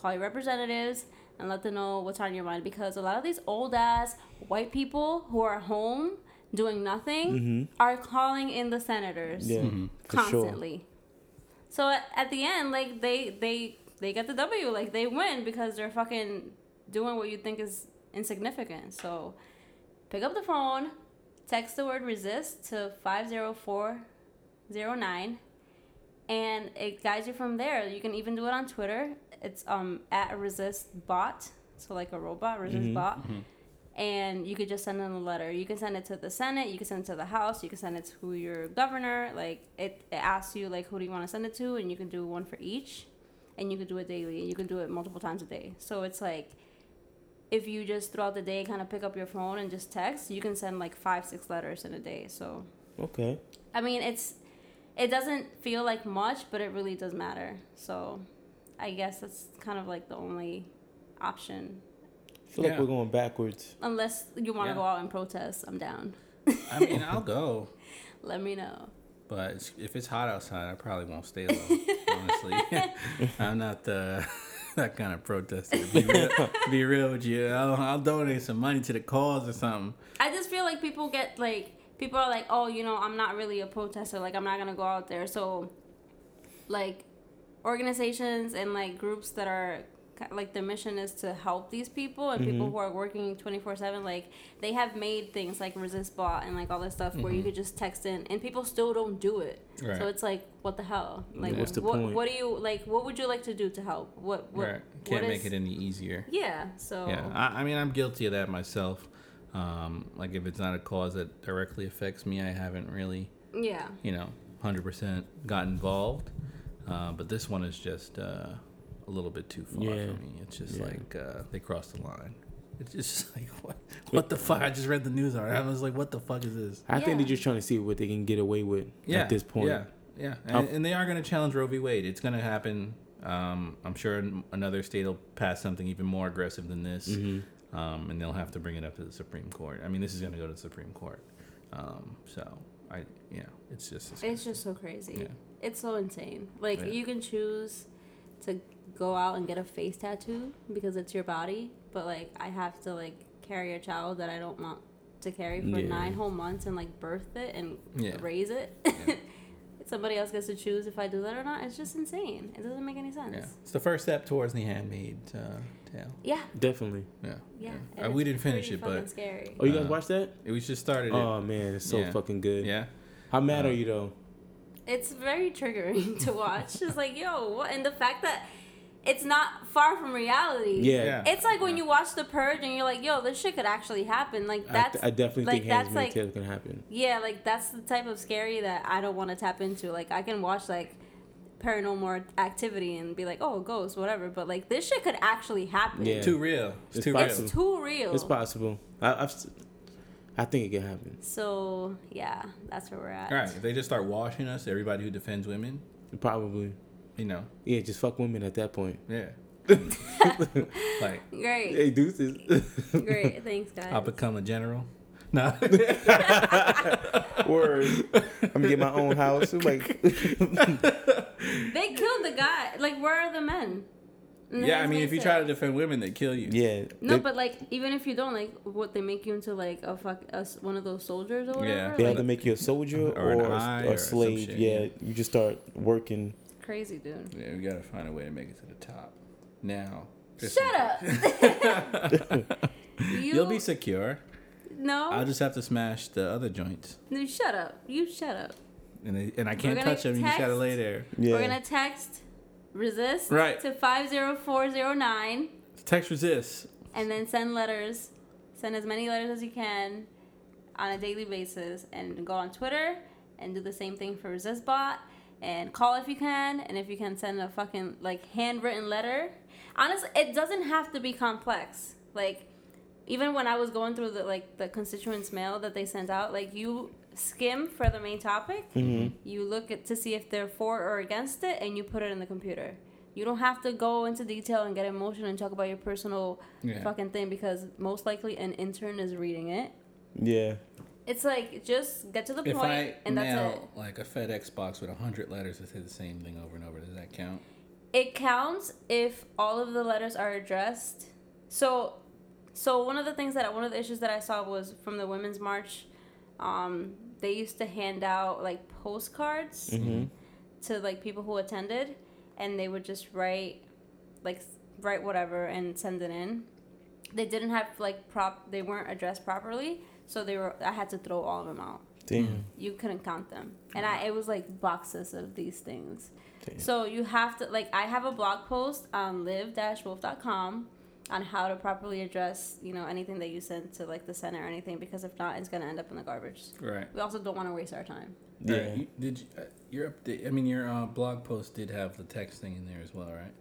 call your representatives, and let them know what's on your mind. Because a lot of these old ass white people who are home doing nothing mm-hmm. are calling in the senators yeah. mm-hmm. constantly. For sure. So at the end, like, they, they they get the W. Like, they win because they're fucking doing what you think is insignificant. So pick up the phone, text the word resist to five zero four zero nine, and it guides you from there. You can even do it on Twitter. It's um at ResistBot, so like a robot, ResistBot. Mm-hmm. And you could just send in a letter. You can send it to the Senate. You can send it to the House. You can send it to your governor. Like, it, it asks you, like, who do you want to send it to? And you can do one for each. And you can do it daily. You can do it multiple times a day. So it's, like, if you just throughout the day kind of pick up your phone and just text, you can send, like, five, six letters in a day. So, okay. I mean, it's it doesn't feel like much, but it really does matter. So I guess that's kind of, like, the only option. I feel yeah. like we're going backwards. Unless you want to yeah. go out and protest, I'm down. I mean, I'll go. Let me know. But it's, if it's hot outside, I probably won't stay long, honestly. I'm not the, that kind of protester. Be real, be real with you. I'll, I'll donate some money to the cause or something. I just feel like people get, like, people are like, oh, you know, I'm not really a protester. Like, I'm not going to go out there. So, like, organizations and like groups that are like, their mission is to help these people and mm-hmm. people who are working twenty-four seven, like, they have made things like ResistBot and like all this stuff mm-hmm. where you could just text in and people still don't do it. Right. So it's like, what the hell? Like, yeah. What's the what, point? What do you like? What would you like to do to help? What? what right. Can't what make is, it any easier. Yeah. So. Yeah. I, I mean, I'm guilty of that myself. Um, like, if it's not a cause that directly affects me, I haven't really. Yeah. You know, one hundred percent got involved, uh, but this one is just. Uh, a little bit too far yeah. for me. It's just yeah. like uh, they crossed the line. It's just like, what What the fuck? I just read the news article. I was like, what the fuck is this? I yeah. think they're just trying to see what they can get away with yeah. at this point. Yeah, yeah. And, and they are going to challenge Roe v. Wade. It's going to happen. Um, I'm sure another state will pass something even more aggressive than this, mm-hmm. um, and they'll have to bring it up to the Supreme Court. I mean, this is going to go to the Supreme Court. Um, so, I yeah, it's just... It's, it's just so crazy. Yeah. It's so insane. Like, yeah. you can choose to go out and get a face tattoo because it's your body, but like I have to like carry a child that I don't want to carry for yeah. nine whole months and like birth it and yeah. raise it. Yeah. Somebody else gets to choose if I do that or not. It's just insane. It doesn't make any sense. Yeah. It's the first step towards the handmade uh, tale. Yeah. Definitely. Yeah. Yeah. yeah. Uh, we didn't finish it, but scary. Oh, you guys uh, watched that? It was just started. Oh it. man, it's so yeah. fucking good. Yeah. How mad uh, are you though? It's very triggering to watch. It's like, yo, what? And the fact that it's not far from reality. Yeah. It's like yeah. when you watch The Purge and you're like, yo, this shit could actually happen. Like, that's... I, I definitely like, think handmade like, tales can happen. Yeah, like, that's the type of scary that I don't want to tap into. Like, I can watch, like, Paranormal Activity and be like, oh, ghosts, whatever. But, like, this shit could actually happen. Yeah. Too real. It's, it's too possible. real. It's too real. It's possible. I, I've... I think it can happen. So, yeah, that's where we're at. All right. If they just start washing us, everybody who defends women. Probably. You know. Yeah, just fuck women at that point. Yeah. like. Great. Hey, deuces. Great. Thanks, guys. I'll become a general. Nah. Word. I'm going to get my own house. Like. They killed the guy. Like, where are the men? Yeah, I mean, if you try to defend women, they kill you. Yeah. No, but like, even if you don't, like, what they make you into, like a fuck, a, one of those soldiers or whatever. Yeah, they like, either make you a soldier or, or a, a slave. Or yeah, you just start working. It's crazy, dude. Yeah, we gotta find a way to make it to the top. Now. Shut up. you... You'll be secure. No. I'll just have to smash the other joints. No, shut up. You shut up. And they, and I can't touch them. You just gotta lay there. Yeah. We're gonna text. Resist right. to five zero four zero nine. Text resist. And then send letters. Send as many letters as you can on a daily basis. And go on Twitter and do the same thing for ResistBot. And call if you can. And if you can, send a fucking, like, handwritten letter. Honestly, it doesn't have to be complex. Like, even when I was going through, the like, the constituents' mail that they sent out, like, you... skim for the main topic, mm-hmm. you look at to see if they're for or against it, and you put it in the computer. You don't have to go into detail and get emotional and talk about your personal yeah. fucking thing, because most likely an intern is reading it. Yeah. It's like, just get to the if point, I and mail, that's it. If I like a FedEx box with one hundred letters that say the same thing over and over, does that count? It counts if all of the letters are addressed. So, so one of the things that, one of the issues that I saw was from the Women's March. Um, they used to hand out like postcards mm-hmm. to like people who attended, and they would just write, like write whatever and send it in. They didn't have like prop. They weren't addressed properly, so they were. I had to throw all of them out. Damn. You couldn't count them, and I it was like boxes of these things. Damn. So you have to like. I have a blog post on live dash wolf dot com. On how to properly address, you know, anything that you send to, like, the center or anything, because if not, it's going to end up in the garbage. Right. We also don't want to waste our time. Yeah. Right. You, did you, uh, your update, I mean, your uh, blog post did have the text thing in there as well, right?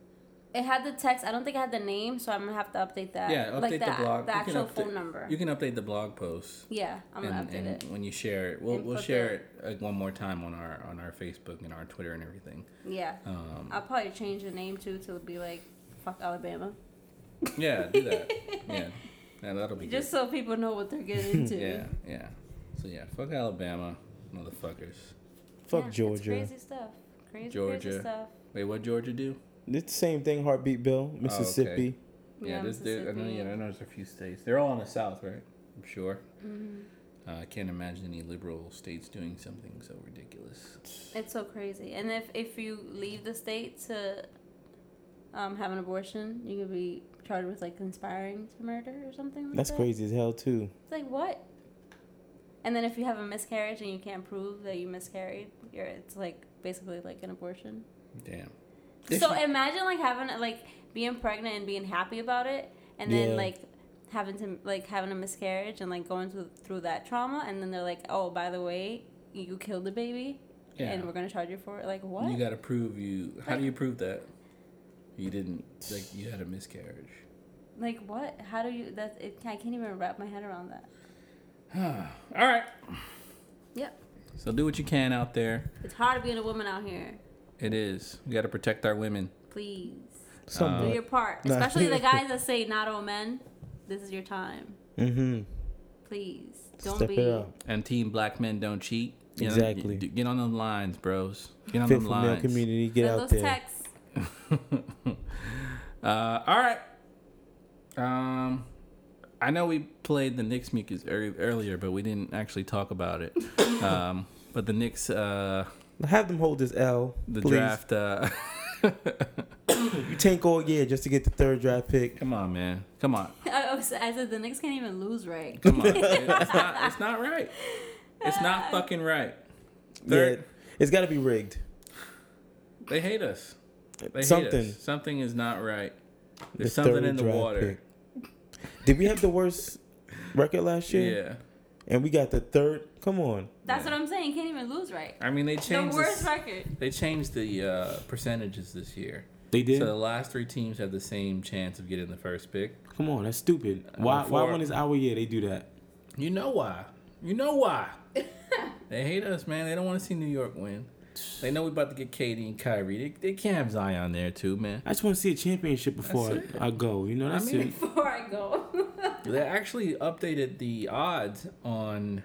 It had the text. I don't think it had the name, so I'm going to have to update that. Yeah, update like the, the blog. The actual update, phone number. You can update the blog post. Yeah, I'm going to update and it. When you share it. We'll, we'll share it, it one more time on our on our Facebook and our Twitter and everything. Yeah. Um, I'll probably change the name, too, to be, like, fuck Alabama. Yeah, do that. Yeah, yeah that'll be just good. So people know what they're getting into. yeah, yeah. So yeah, fuck Alabama, motherfuckers. Fuck yeah, Georgia. It's crazy stuff. Crazy, Georgia. crazy stuff. Wait, what Georgia do? It's the same thing. Heartbeat bill. Mississippi. Oh, okay. Yeah, yeah Mississippi. This, I know. Yeah, I know. There's a few states. They're all in the South, right? I'm sure. Mm-hmm. Uh, I can't imagine any liberal states doing something so ridiculous. It's so crazy. And if, if you leave the state to um, have an abortion, you could be charged with, like, conspiring to murder or something like That's that. That's crazy as hell, too. It's like, what? And then if you have a miscarriage and you can't prove that you miscarried, you're, it's, like, basically like an abortion. Damn. They so should... imagine, like, having, like, being pregnant and being happy about it, and yeah. then, like, having to, like, having a miscarriage and, like, going through, through that trauma, and then they're like, oh, by the way, you killed the baby, yeah. and we're going to charge you for it. Like, what? You got to prove you... How like, do you prove that? You didn't... Like, you had a miscarriage. Like, what? How do you... That's, it, I can't even wrap my head around that. All right. Yep. So do what you can out there. It's hard being a woman out here. It is. We got to protect our women. Please. Um, do your part. Nah. Especially the guys that say, not all men. This is your time. Mm-hmm. Please. Don't Step be. And team black men don't cheat. Get exactly. On, get, get on them lines, bros. Get on Fit them lines. Community, get Send out those there. Texts. uh, all right. Um, I know we played the Knicks Mucus earlier, but we didn't actually talk about it. um, but the Knicks. Uh, Have them hold this L. The please. Draft. Uh, you tank all year just to get the third draft pick. Come on, man. Come on. I, was, I said the Knicks can't even lose right. Come on. It's not, it's not right. It's not fucking right. Third, yeah, it's got to be rigged. They hate us. They Something. Hate us. Something is not right. There's the something in the water. Pick. Did we have the worst record last year? Yeah. And we got the third. Come on. That's yeah. what I'm saying. Can't even lose right. I mean, they changed the worst this, record. They changed the uh, percentages this year. They did. So the last three teams have the same chance of getting the first pick. Come on, that's stupid. Why? Before, why when it's our year they do that? You know why? You know why? They hate us, man. They don't want to see New York win. They know we're about to get K D and Kyrie. They, they can't have Zion there too, man. I just want to see a championship before I, I go. You know what I mean? It. Before I go. They actually updated the odds on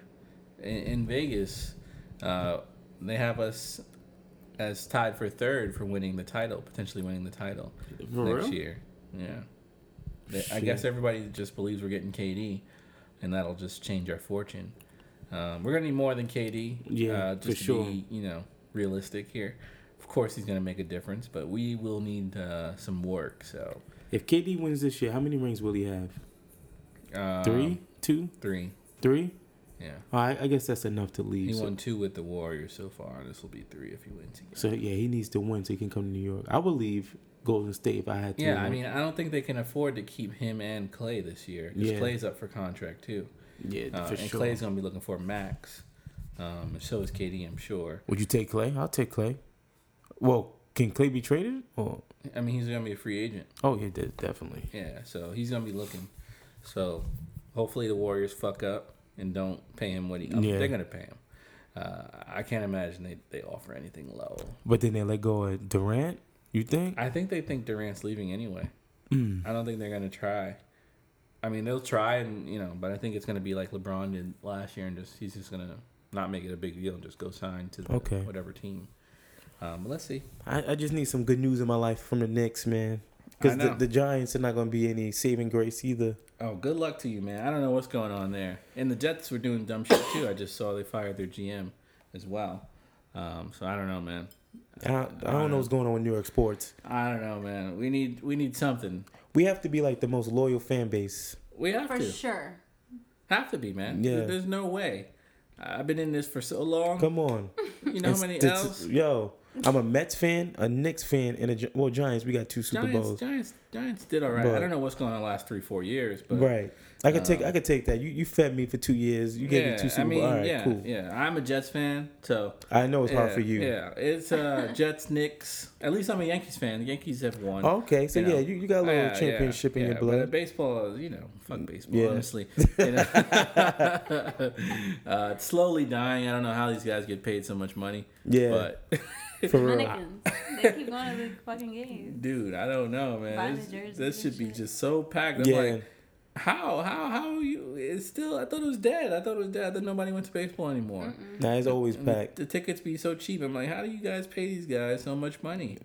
in, in Vegas. Uh, they have us as tied for third for winning the title, potentially winning the title for next real? Year. Yeah. They, I guess everybody just believes we're getting K D, and that'll just change our fortune. Um, we're gonna need more than K D. Yeah, uh, just for to sure. Be, you know. Realistic here. Of course he's going to make a difference, but we will need uh, some work. So if K D wins this year, how many rings will he have? Um, three? Two? Three. Three? Yeah. All right, I guess that's enough to leave. He so. won two with the Warriors so far, and this will be three if he wins again. So, yeah, he needs to win so he can come to New York. I would leave Golden State if I had to. Yeah, win. I mean, I don't think they can afford to keep him and Klay this year. Because yeah. Klay's up for contract, too. Yeah, uh, for and sure. And Klay's going to be looking for max. Um, so is K D, I'm sure. Would you take Klay? I'll take Klay. Well, can Klay be traded? Or? I mean, he's going to be a free agent. Oh, yeah, definitely. Yeah, so he's going to be looking. So hopefully the Warriors fuck up and don't pay him what he... I mean, yeah. They're going to pay him. Uh, I can't imagine they, they offer anything low. But then they let go of Durant, you think? I think they think Durant's leaving anyway. Mm. I don't think they're going to try. I mean, they'll try, and you know, but I think it's going to be like LeBron did last year, and just he's just going to... Not make it a big deal and just go sign to the, okay. whatever team. Um, but let's see. I, I just need some good news in my life from the Knicks, man. Because the, the Giants are not going to be any saving grace either. Oh, good luck to you, man. I don't know what's going on there. And the Jets were doing dumb shit, too. I just saw they fired their G M as well. Um, so I don't know, man. I, I, I don't, don't know what's going on with New York sports. I don't know, man. We need we need something. We have to be like the most loyal fan base. We have For to. For sure. Have to be, man. Yeah. There's no way. I've been in this for so long. Come on. You know it's, how many L's? Yo, I'm a Mets fan, a Knicks fan, and a... Well, Giants, we got two Super Giants, Bowls. Giants Giants did all right. But, I don't know what's going on the last three, four years. But, right. I could um, take I could take that. You you fed me for two years. You gave yeah, me two Super I mean, Bowls. All right, yeah, cool. Yeah, I'm a Jets fan, so... I know it's yeah, hard for you. Yeah, it's uh, Jets, Knicks. At least I'm a Yankees fan. The Yankees have won. Oh, okay, so you yeah, you, you got a little yeah, championship yeah, in yeah, your blood. But baseball, you know, fuck baseball, yeah. honestly. You know? uh, it's slowly dying. I don't know how these guys get paid so much money. Yeah. But... For real. They keep going to the fucking games. Dude, I don't know, man. This, this should be just so packed. I'm yeah. like, how? How? How you? It's still, I thought it was dead. I thought it was dead. I thought nobody went to baseball anymore. Mm-mm. Nah, it's always and packed. The, the tickets be so cheap. I'm like, how do you guys pay these guys so much money?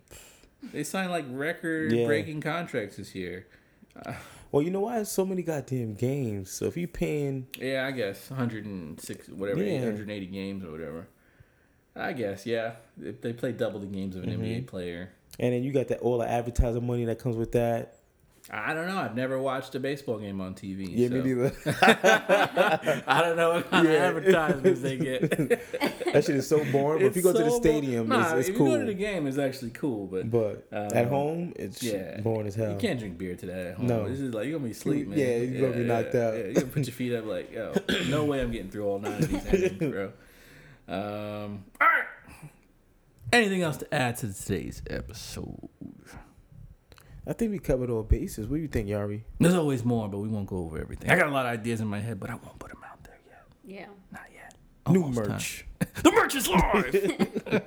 They signed like record breaking yeah. contracts this year. Uh, Well, you know why there's so many goddamn games? So if you're paying... Yeah, I guess. one hundred six, whatever, yeah. eight hundred eighty games or whatever. I guess, yeah. They play double the games of an mm-hmm. N B A player. And then you got that all the advertising money that comes with that. I don't know. I've never watched a baseball game on T V. Yeah, so. Me neither. I don't know what kind yeah. of advertisements they get. That shit is so boring. But if you go so to the stadium, bo- nah, it's, it's cool. If you go to the game, it's actually cool. But, but um, at home, it's yeah. boring as hell. You can't drink beer to that at home. No. This is like, you're going to be asleep, man. Yeah, you're going to yeah, be knocked yeah, out. Yeah. You're going to put your feet up like, yo, no way I'm getting through all nine of these games, bro. Um, all right. Anything else to add to today's episode? I think we covered all bases. What do you think, Yari? There's always more, but we won't go over everything. I got a lot of ideas in my head, but I won't put them out there yet. Yeah. Not yet. Almost New merch. The merch is live!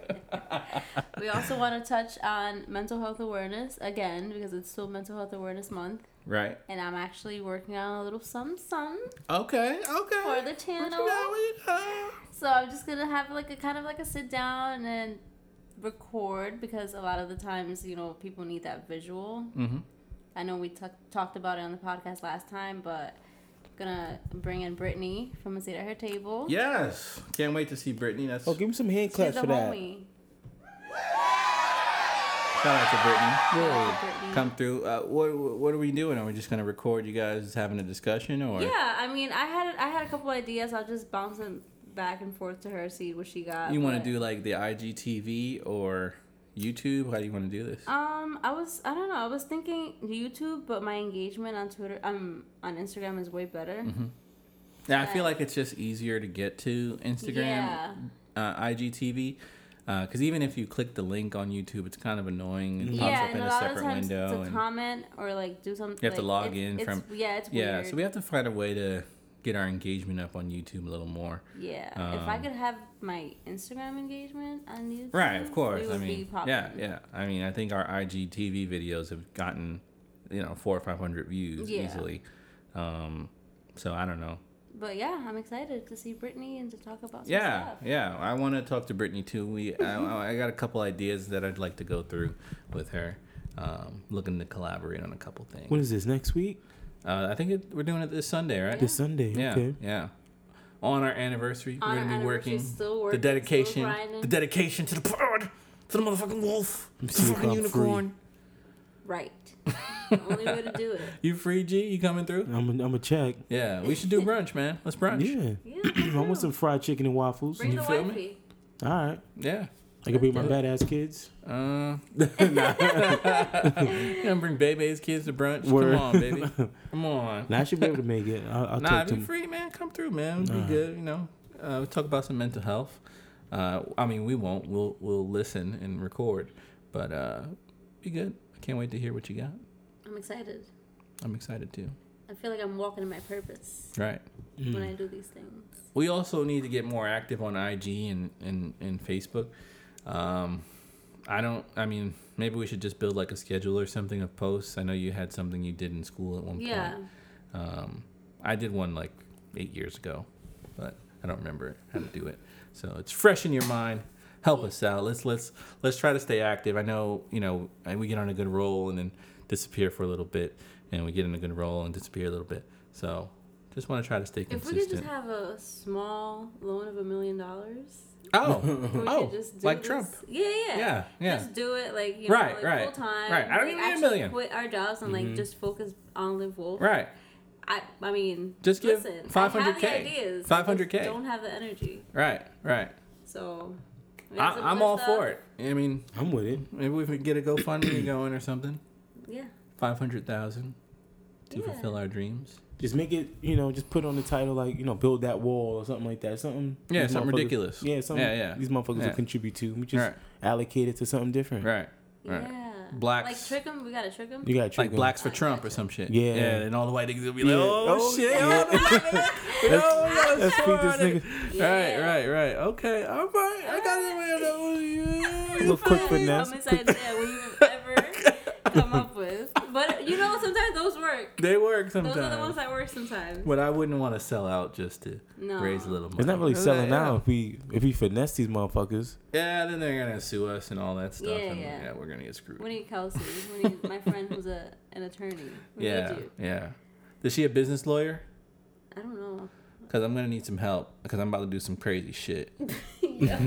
We also want to touch on mental health awareness, again, because it's still Mental Health Awareness Month. Right. And I'm actually working on a little something-something. Okay, okay. For the channel. What you got, what you got? So I'm just going to have like a kind of like a sit-down and then record, because a lot of the times, you know, people need that visual. Mm-hmm. I know we t- talked about it on the podcast last time, but I'm gonna bring in Brittany from a seat at her table. Yes, can't wait to see Brittany. That's oh, give me some hand claps for that. Homie. Shout out to Brittany. Yeah. Brittany. Come through. Uh, what what are we doing? Are we just gonna record you guys having a discussion, or? Yeah, I mean, I had I had a couple ideas. I'll just bounce them back and forth to her, see what she got. You want to do like the I G T V or YouTube? How do you want to do this? Um, I was, I don't know. I was thinking YouTube, but my engagement on Twitter, um, on Instagram is way better. Mm-hmm. Now, but I feel like it's just easier to get to Instagram, yeah. uh, I G T V. Because uh, even if you click the link on YouTube, it's kind of annoying. It pops yeah, up in a, a separate window. To and comment or like do something. You have like, to log in from. Yeah, it's weird. Yeah, so we have to find a way to get our engagement up on YouTube a little more. Yeah, um, if I could have my Instagram engagement on YouTube, right? Of course. It would I mean, be popular. yeah, yeah. I mean, I think our I G T V videos have gotten, you know, four or five hundred views yeah. easily. Um, so I don't know. But yeah, I'm excited to see Brittany and to talk about some yeah, stuff. Yeah, yeah. I want to talk to Brittany too. We, I, I got a couple ideas that I'd like to go through with her. Um, looking to collaborate on a couple things. What is this, next week? Uh, I think it, we're doing it this Sunday, right? This Sunday, yeah, okay. Yeah. On our anniversary, on we're gonna be working. Still working. The dedication, still the dedication to the pod, to the motherfucking wolf, to the fucking unicorn. Free. Right. The only way to do it. You free, G? You coming through? I'm a, I'm a check. Yeah, we should do brunch, man. Let's brunch. Yeah. yeah I want some fried chicken and waffles. Bring you the feel wifey. Me? All right. Yeah. I could bring my badass kids. Uh, nah. You gonna bring Bebe's kids to brunch? Word. Come on, baby. Come on. Nah, I should be able to make it. I'll, I'll nah, be free, man. Come through, man. It'll nah. be good. You know, uh, we'll talk about some mental health. Uh, I mean, we won't. We'll we'll listen and record, but uh, be good. I can't wait to hear what you got. I'm excited. I'm excited too. I feel like I'm walking in my purpose. Right. When mm. I do these things. We also need to get more active on I G and and, and Facebook. Um, I don't, I mean, maybe we should just build like a schedule or something of posts. I know you had something you did in school at one point. Yeah. Um, I did one like eight years ago, but I don't remember how to do it. So it's fresh in your mind. Help us out. Let's, let's, let's try to stay active. I know, you know, we get on a good roll and then disappear for a little bit, and we get in a good roll and disappear a little bit. So just want to try to stay consistent. If we could just have a small loan of a million dollars. Oh, oh, just do like this. Trump. Yeah, yeah, yeah, yeah. Just do it, like, you know, right, like right, full time. Right, I don't even need a million. Quit our jobs and mm-hmm. like just focus on Live Wolf. Right. I, I mean, just give five hundred k. Five hundred k. Don't have the energy. Right, right. So, I, I'm all stuff. for it. I mean, I'm with it. Maybe we could get a GoFundMe going or something. Yeah. Five hundred thousand to yeah. fulfill our dreams. Just make it, you know, just put on the title, like, you know, build that wall or something like that. Something. Yeah, something ridiculous. Yeah, something yeah, yeah. these motherfuckers yeah. will contribute to. We just right. allocate it to something different. Right. right. Yeah. Blacks. Like, trick them. We got to trick them. You got to trick them. Like, em. Blacks for Trump or some shit. Yeah. Yeah, and all the white niggas will be like, yeah. oh, oh, shit. Oh, let's beat this nigga. Yeah. Right, right, right. Okay. All right. I got it. A little quick finesse. I'm excited to see what you ever come up with. But, you know, it's sometimes those work. They work sometimes. Those are the ones that work sometimes. But I wouldn't want to sell out just to no. raise a little money. It's not really selling yeah. out if we if we finesse these motherfuckers. Yeah, then they're gonna sue us and all that stuff. Yeah, and yeah. yeah we're gonna get screwed. We need Kelsey. We need my friend who's a an attorney. We yeah, need you. yeah. Is she a business lawyer? I don't know. Because I'm gonna need some help. Because I'm about to do some crazy shit. yeah.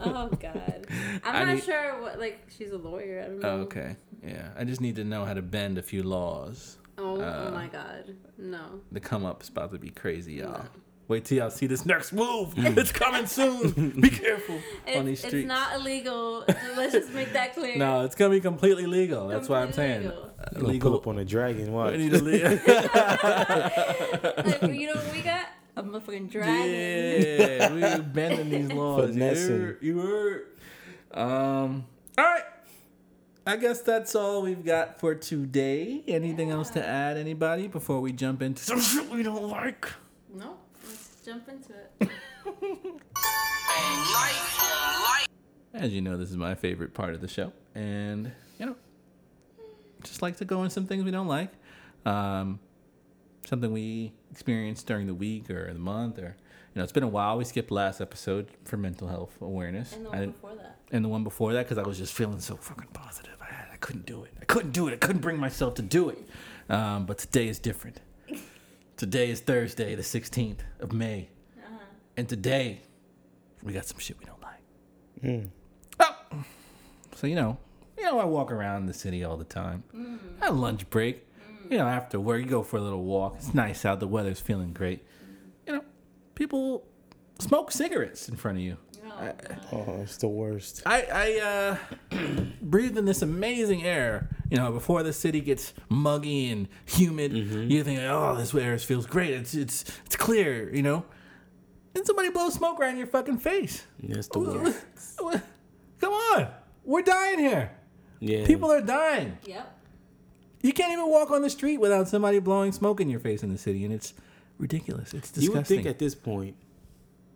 Oh God. I'm I not need... sure what like she's a lawyer. I don't know. Oh, okay. Yeah. I just need to know how to bend a few laws. Oh, uh, oh my God. No. The come up's about to be crazy, y'all. No. Wait till y'all see this next move. It's coming soon. Be careful it's, on these streets. It's not illegal. Let's just make that clear. No, it's gonna be completely legal. That's completely why I'm saying. Legal. Uh, legal. Pull up on a dragon. Watch. We need to leave. Like, you know what we got? A motherfucking dragon. Yeah, we're bending these laws. Finessing. You heard. Um. All right. I guess that's all we've got for today. Anything yeah. else to add, anybody, before we jump into some shit we don't like? No. Jump into it. As you know, this is my favorite part of the show, and you know, just like to go in some things we don't like, um, something we experienced during the week or the month, or you know, it's been a while. We skipped last episode for mental health awareness, and the one before that, and the one before that, because I was just feeling so fucking positive. I had, I couldn't do it. I couldn't do it. I couldn't bring myself to do it. Um, but today is different. Today is Thursday, the sixteenth of May. Uh-huh. And today, we got some shit we don't like. Mm. Oh! So, you know, you know, I walk around the city all the time. Mm. I have lunch break. Mm. You know, after work, you go for a little walk. It's nice out. The weather's feeling great. You know, people smoke cigarettes in front of you. Oh, I, oh it's the worst. I, I uh, breathe in this amazing air. You know, before the city gets muggy and humid, mm-hmm. you think, oh, this air feels great. It's it's it's clear, you know. And somebody blows smoke right in your fucking face. That's the worst. Come on. We're dying here. Yeah. People are dying. Yep. You can't even walk on the street without somebody blowing smoke in your face in the city, and it's ridiculous. It's disgusting. You would think at this point,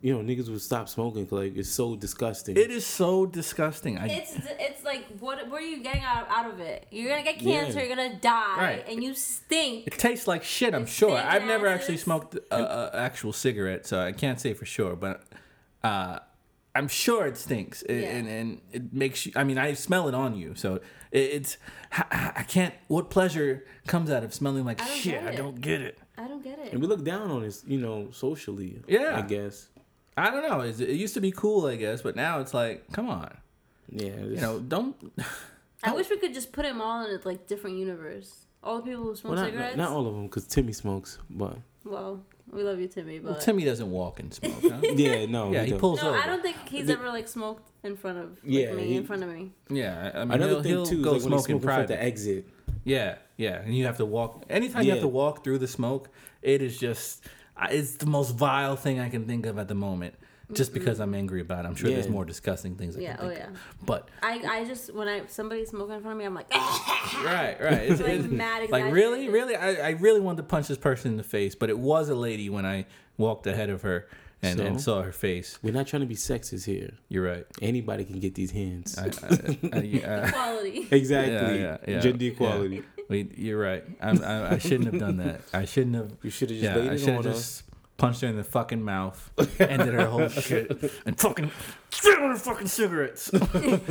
you know, niggas would stop smoking. Like, it's so disgusting. It is so disgusting. I, it's it's like, what what are you getting out of, out of it? You're going to get cancer. Yeah. You're going to die. Right. And you stink. It tastes like shit, I'm it sure. I've never actually smoked an actual cigarette, so I can't say for sure. But uh, I'm sure it stinks. It, yeah. and, and it makes you... I mean, I smell it on you. So it, it's... I can't... What pleasure comes out of smelling like I shit? I don't get it. I don't get it. And we look down on this, you know, socially, yeah. I guess. I don't know. It used to be cool, I guess, but now it's like, come on. Yeah. It's... You know, don't, don't... I wish we could just put them all in a like, different universe. All the people who smoke well, not, cigarettes. Not, not all of them, because Timmy smokes, but... Well, we love you, Timmy, but... Well, Timmy doesn't walk and smoke, huh? yeah, no. Yeah, he, he pulls no, over. I don't think he's the... ever, like, smoked in front of like, yeah, me, he... in front of me. Yeah, I mean, Another he'll, thing, he'll too, go is, like, smoke in private. The exit. Yeah, yeah, and you have to walk... Anytime yeah. you have to walk through the smoke, it is just... It's the most vile thing I can think of at the moment, just because I'm angry about it. I'm sure yeah. there's more disgusting things I yeah, can think oh, yeah. of. But I, I just, when I somebody's smoking in front of me, I'm like, right, right. It's, like, it's, mad like, really? Really? I, I really wanted to punch this person in the face, but it was a lady when I walked ahead of her and, so, and saw her face. We're not trying to be sexist here. You're right. Anybody can get these hands. I, I, I, uh, equality. Exactly. Yeah, yeah, yeah. Gender equality. Yeah. You're right. I'm, I, I shouldn't have done that. I shouldn't have. You should have just yeah, laid it I should have just us. punched her in the fucking mouth, ended her whole shit, and fucking spit on her fucking cigarettes. And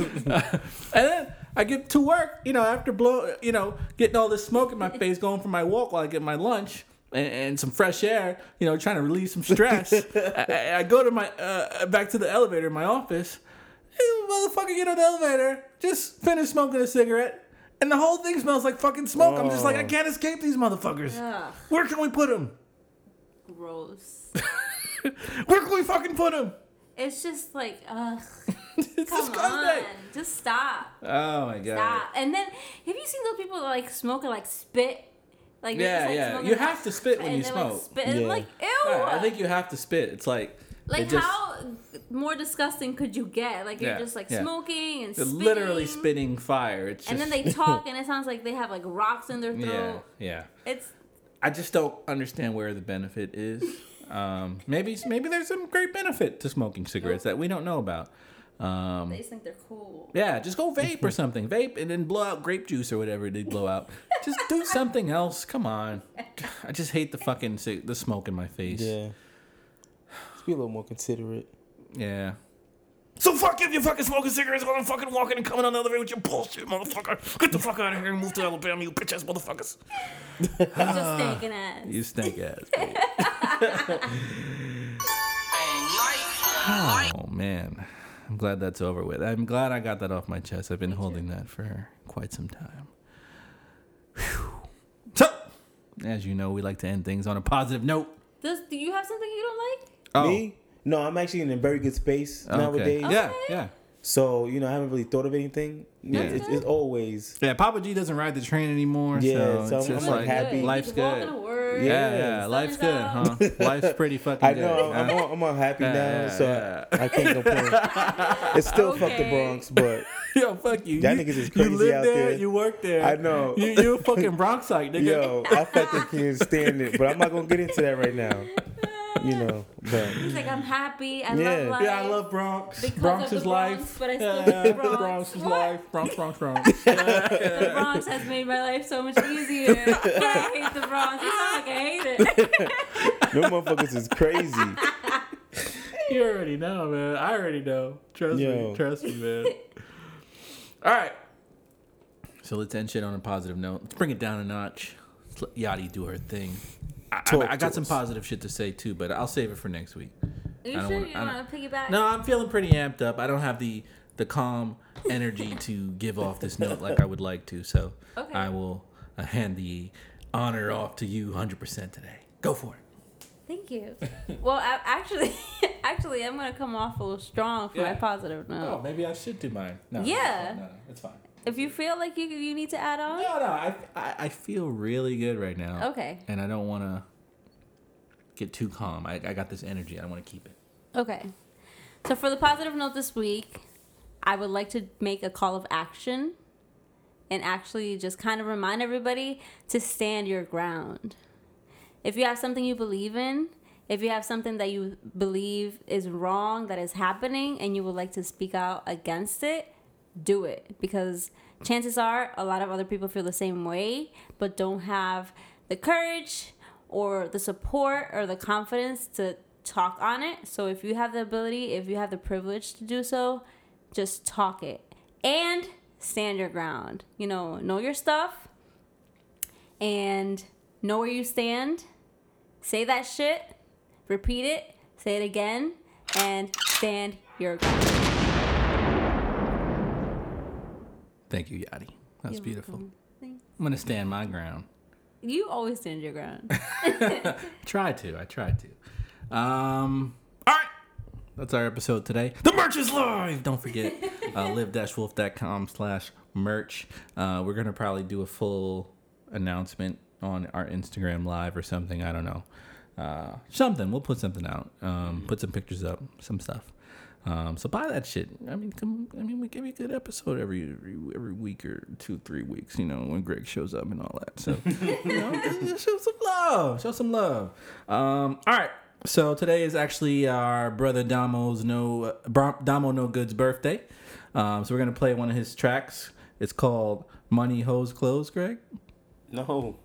then I get to work, you know, after blow, you know, getting all this smoke in my face, going for my walk while I get my lunch and, and some fresh air, you know, trying to relieve some stress. I, I go to my uh, back to the elevator in my office. Hey, motherfucker, get on the elevator. Just finish smoking a cigarette. And the whole thing smells like fucking smoke. Oh. I'm just like, I can't escape these motherfuckers. Yeah. Where can we put them? Gross. Where can we fucking put them? It's just like, ugh. It's come disgusting. On. Just stop. Oh, my God. Stop. And then, have you seen those people that, like, smoke and, like, spit? Like, yeah, just, yeah. Like, you have to spit when you smoke. Like, spit. Yeah. And, like, ew. Yeah, I think you have to spit. It's like... Like, just, how more disgusting could you get? Like, you're yeah, just, like, yeah. smoking and They're spitting. Literally spitting fire. It's and just... then they talk, and it sounds like they have, like, rocks in their throat. Yeah, yeah. It's... I just don't understand where the benefit is. um, maybe maybe there's some great benefit to smoking cigarettes that we don't know about. Um, they just think they're cool. Yeah, just go vape or something. Vape and then blow out grape juice or whatever they blow out. Just do something else. Come on. I just hate the fucking the smoke in my face. Yeah. Just be a little more considerate. Yeah. So fuck if you're fucking smoking cigarettes while I'm fucking walking and coming on the elevator with your bullshit, motherfucker. Get the fuck out of here and move to Alabama, you bitch ass motherfuckers. You stinking ass. You stink ass, babe. Oh, man. I'm glad that's over with. I'm glad I got that off my chest. I've been Me holding too. that for quite some time. Whew. So, as you know, we like to end things on a positive note. Does, do you have something you don't like? Oh. Me? No, I'm actually in a very good space okay. nowadays. Okay. Yeah, yeah. So, you know, I haven't really thought of anything. Yeah. It's, it's always... Yeah, Papa G doesn't ride the train anymore, yeah, so, so it's I'm just like happy. Good. Life's good. Yeah, yeah, yeah. Life's good, out. huh? Life's pretty fucking I good. I know. I'm, all, I'm all happy uh, now, so yeah. I, I can't complain. It's still okay. fuck the Bronx, but... Yo, fuck you. That you, niggas is crazy out there. You live there, there, you work there. I know. You, you're a fucking Bronxite, nigga. Yo, I fucking can't stand it, but I'm not going to get into that right now. You know, but he's like, I'm happy. I yeah. love life. Yeah, I love Bronx. Because Bronx is life. Bronx, but I still yeah. love Bronx. Bronx is what? life. Bronx, Bronx, Bronx. Yeah. The Bronx has made my life so much easier. But I hate the Bronx. It's not like I hate it. No motherfuckers is crazy. You already know, man. I already know. Trust Yo. me. Trust me, man. All right. So let's end shit on a positive note. Let's bring it down a notch. Let's let Yachty do her thing. I, I, I got some positive shit to say too, but I'll save it for next week. Are you I don't sure wanna, you don't want to piggyback? No, I'm feeling pretty amped up. I don't have the, the calm energy to give off this note like I would like to, so okay. I will uh, hand the honor off to you one hundred percent today. Go for it. Thank you. Well, I, actually, actually, I'm going to come off a little strong for yeah. my positive note. Oh, maybe I should do mine. No, yeah. No, no, it's fine. If you feel like you you need to add on? No, no. I, I, I feel really good right now. Okay. And I don't want to get too calm. I, I got this energy. I want to keep it. Okay. So for the positive note this week, I would like to make a call of action and actually just kind of remind everybody to stand your ground. If you have something you believe in, if you have something that you believe is wrong, that is happening, and you would like to speak out against it, do it, because chances are a lot of other people feel the same way but don't have the courage or the support or the confidence to talk on it. So if you have the ability, if you have the privilege to do so, just talk it and stand your ground. You know, know your stuff and know where you stand. Say that shit, repeat it, say it again, and stand your ground. Thank you, Yachty. That's You're beautiful. I'm going to stand my ground. You always stand your ground. Try to. I try to. Um, all right. That's our episode today. The merch is live. Don't forget uh, live-wolf.com slash merch. Uh, we're going to probably do a full announcement on our Instagram live or something. I don't know. Uh, something. We'll put something out. Um, put some pictures up. Some stuff. Um, so buy that shit. I mean, come. I mean, we give you a good episode every, every every week or two, three weeks. You know, when Greg shows up and all that. So you know, just show some love. Show some love. Um, all right. So today is actually our brother Damo's no uh, Damo No Good's birthday. Um, so we're gonna play one of his tracks. It's called "Money Hoes Clothes." Greg. No.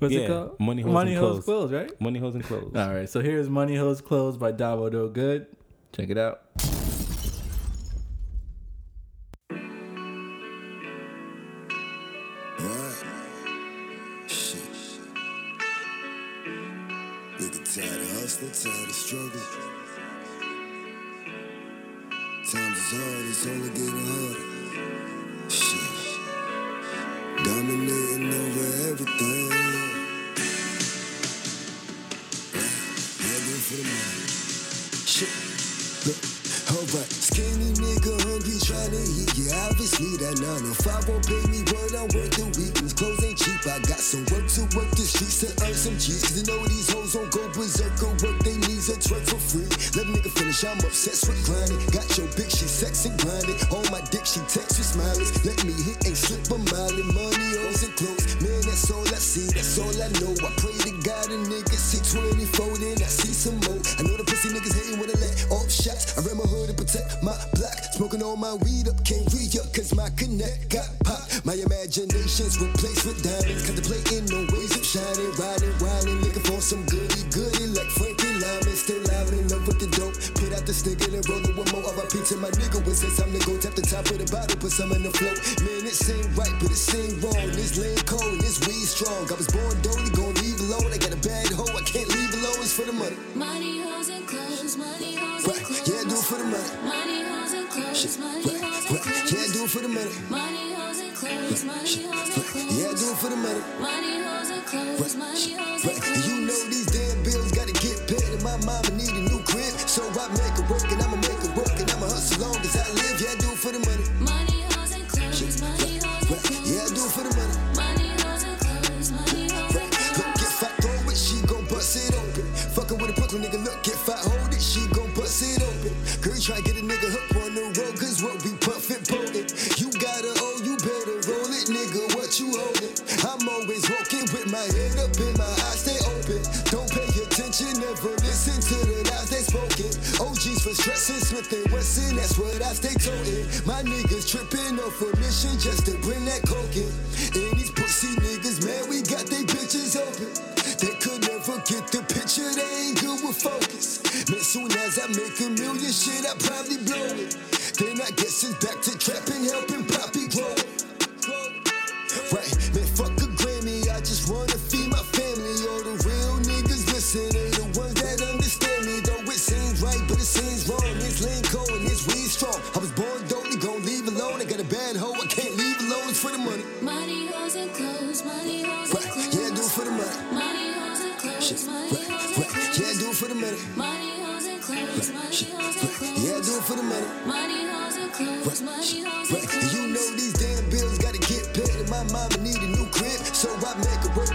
What's yeah, it called? Money Hoes Money and Hoes Clothes. Clothes, right? Money Hoes and Clothes. All right, so here's Money Hoes Clothes by Dabo Do Good. Check it out. What? Shit. Nigga tired of hustling, tired of struggling. Times is hard, it's only getting harder. Shit. Dominating over everything. Shit, look, alright. Skinny nigga hungry, tryna eat. Yeah, obviously that nine oh five won't pay me what I work the weekends. Clothes ain't cheap, I got some work to work the streets to earn some G's. Cause you know these hoes don't go berserk or work they knees or twerk for free. Let a nigga finish, I'm obsessed with grinding. Got your bitch, she sexy grinding. On my dick, she texts with smileys. Let me hit and slip a mile in money, hoes and clothes. Man, that's all I see, that's all I know. I pray to God a nigga see twenty-four, then I see some more. I know the pussy niggas hating when I let off shots. I ran my hood and protect my weed up, can't re-up, cause my connect got popped. My imagination's replaced with diamonds, contemplating no ways of shining, riding, wilding, looking for some goody-goody like Frankie Lyman. Still loud in love with the dope, put out the stick and roll it one more. R I P to my nigga, when it's time to go tap the top of the bottle, put some in the float. Man, it seem right, but it seem wrong. This lane cold, this weed strong. I was born dolly, gon' leave alone. I got a bad hoe, I can't leave alone. It's for the money. Money, hoes, and clothes, money, hoes, and clothes. Yeah, I do it for the money. Money, hoes, and clothes, money, hoes, and clothes. Yeah, I do it for the money. Money, hoes, and clothes, money, hoes, and clothes. Yeah, I do it for the money. Money, hoes, and clothes, money, hoes, and clothes. You know these damn bills gotta get paid, and my mama need a new crib, so I make it work, and I'ma make it work, and I'ma hustle long as I live. Yeah, I do it for the money. Money, hoes, and clothes, money, hoes, and clothes. Yeah, I do it for the money. Money, hoes, and clothes, money, hoes, and clothes. Look, if I throw it, she gon' bust it open. Fuckin' with a Brooklyn nigga, look, if I hold it, she gon' bust it open. Girl, try to get a nigga hooked on the road, cause what we puffin' potent. You gotta owe, you better roll it, nigga, what you holdin'? I'm always walking with my head up and my eyes stay open. Don't pay attention, never listen to the lies they spoken. O Gs for stressin', Smith and Wesson, that's what I stay totin'. My niggas trippin' off a mission just to bring that coke in. And these pussy niggas, man, we got they bitches open. They could never get the picture, they ain't good with focus. Man, soon as I make a million shit, I probably blow it. Then I guess it's back to trapping, helping Poppy grow. Right, man, fuck a Grammy, I just wanna feed my family. All the real niggas listen, they the ones that understand me. Though it seems right, but it seems wrong. It's lean cold and it's weed strong. I was born dolly, gon' leave alone. I got a bad hoe, I can't leave alone. It's for the money. Money, hoes, and clothes, money, hoes, and clothes. Right, yeah, I do it for the money. Money, hoes, and clothes, money, hoes, and clothes. For the money, money, hoes, and clothes, money, hoes, and clothes. Yeah, I do it for the money, money, hoes, and clothes, money, hoes, and clothes. You know these damn bills gotta get paid, and my mama need a new crib, so I make it work,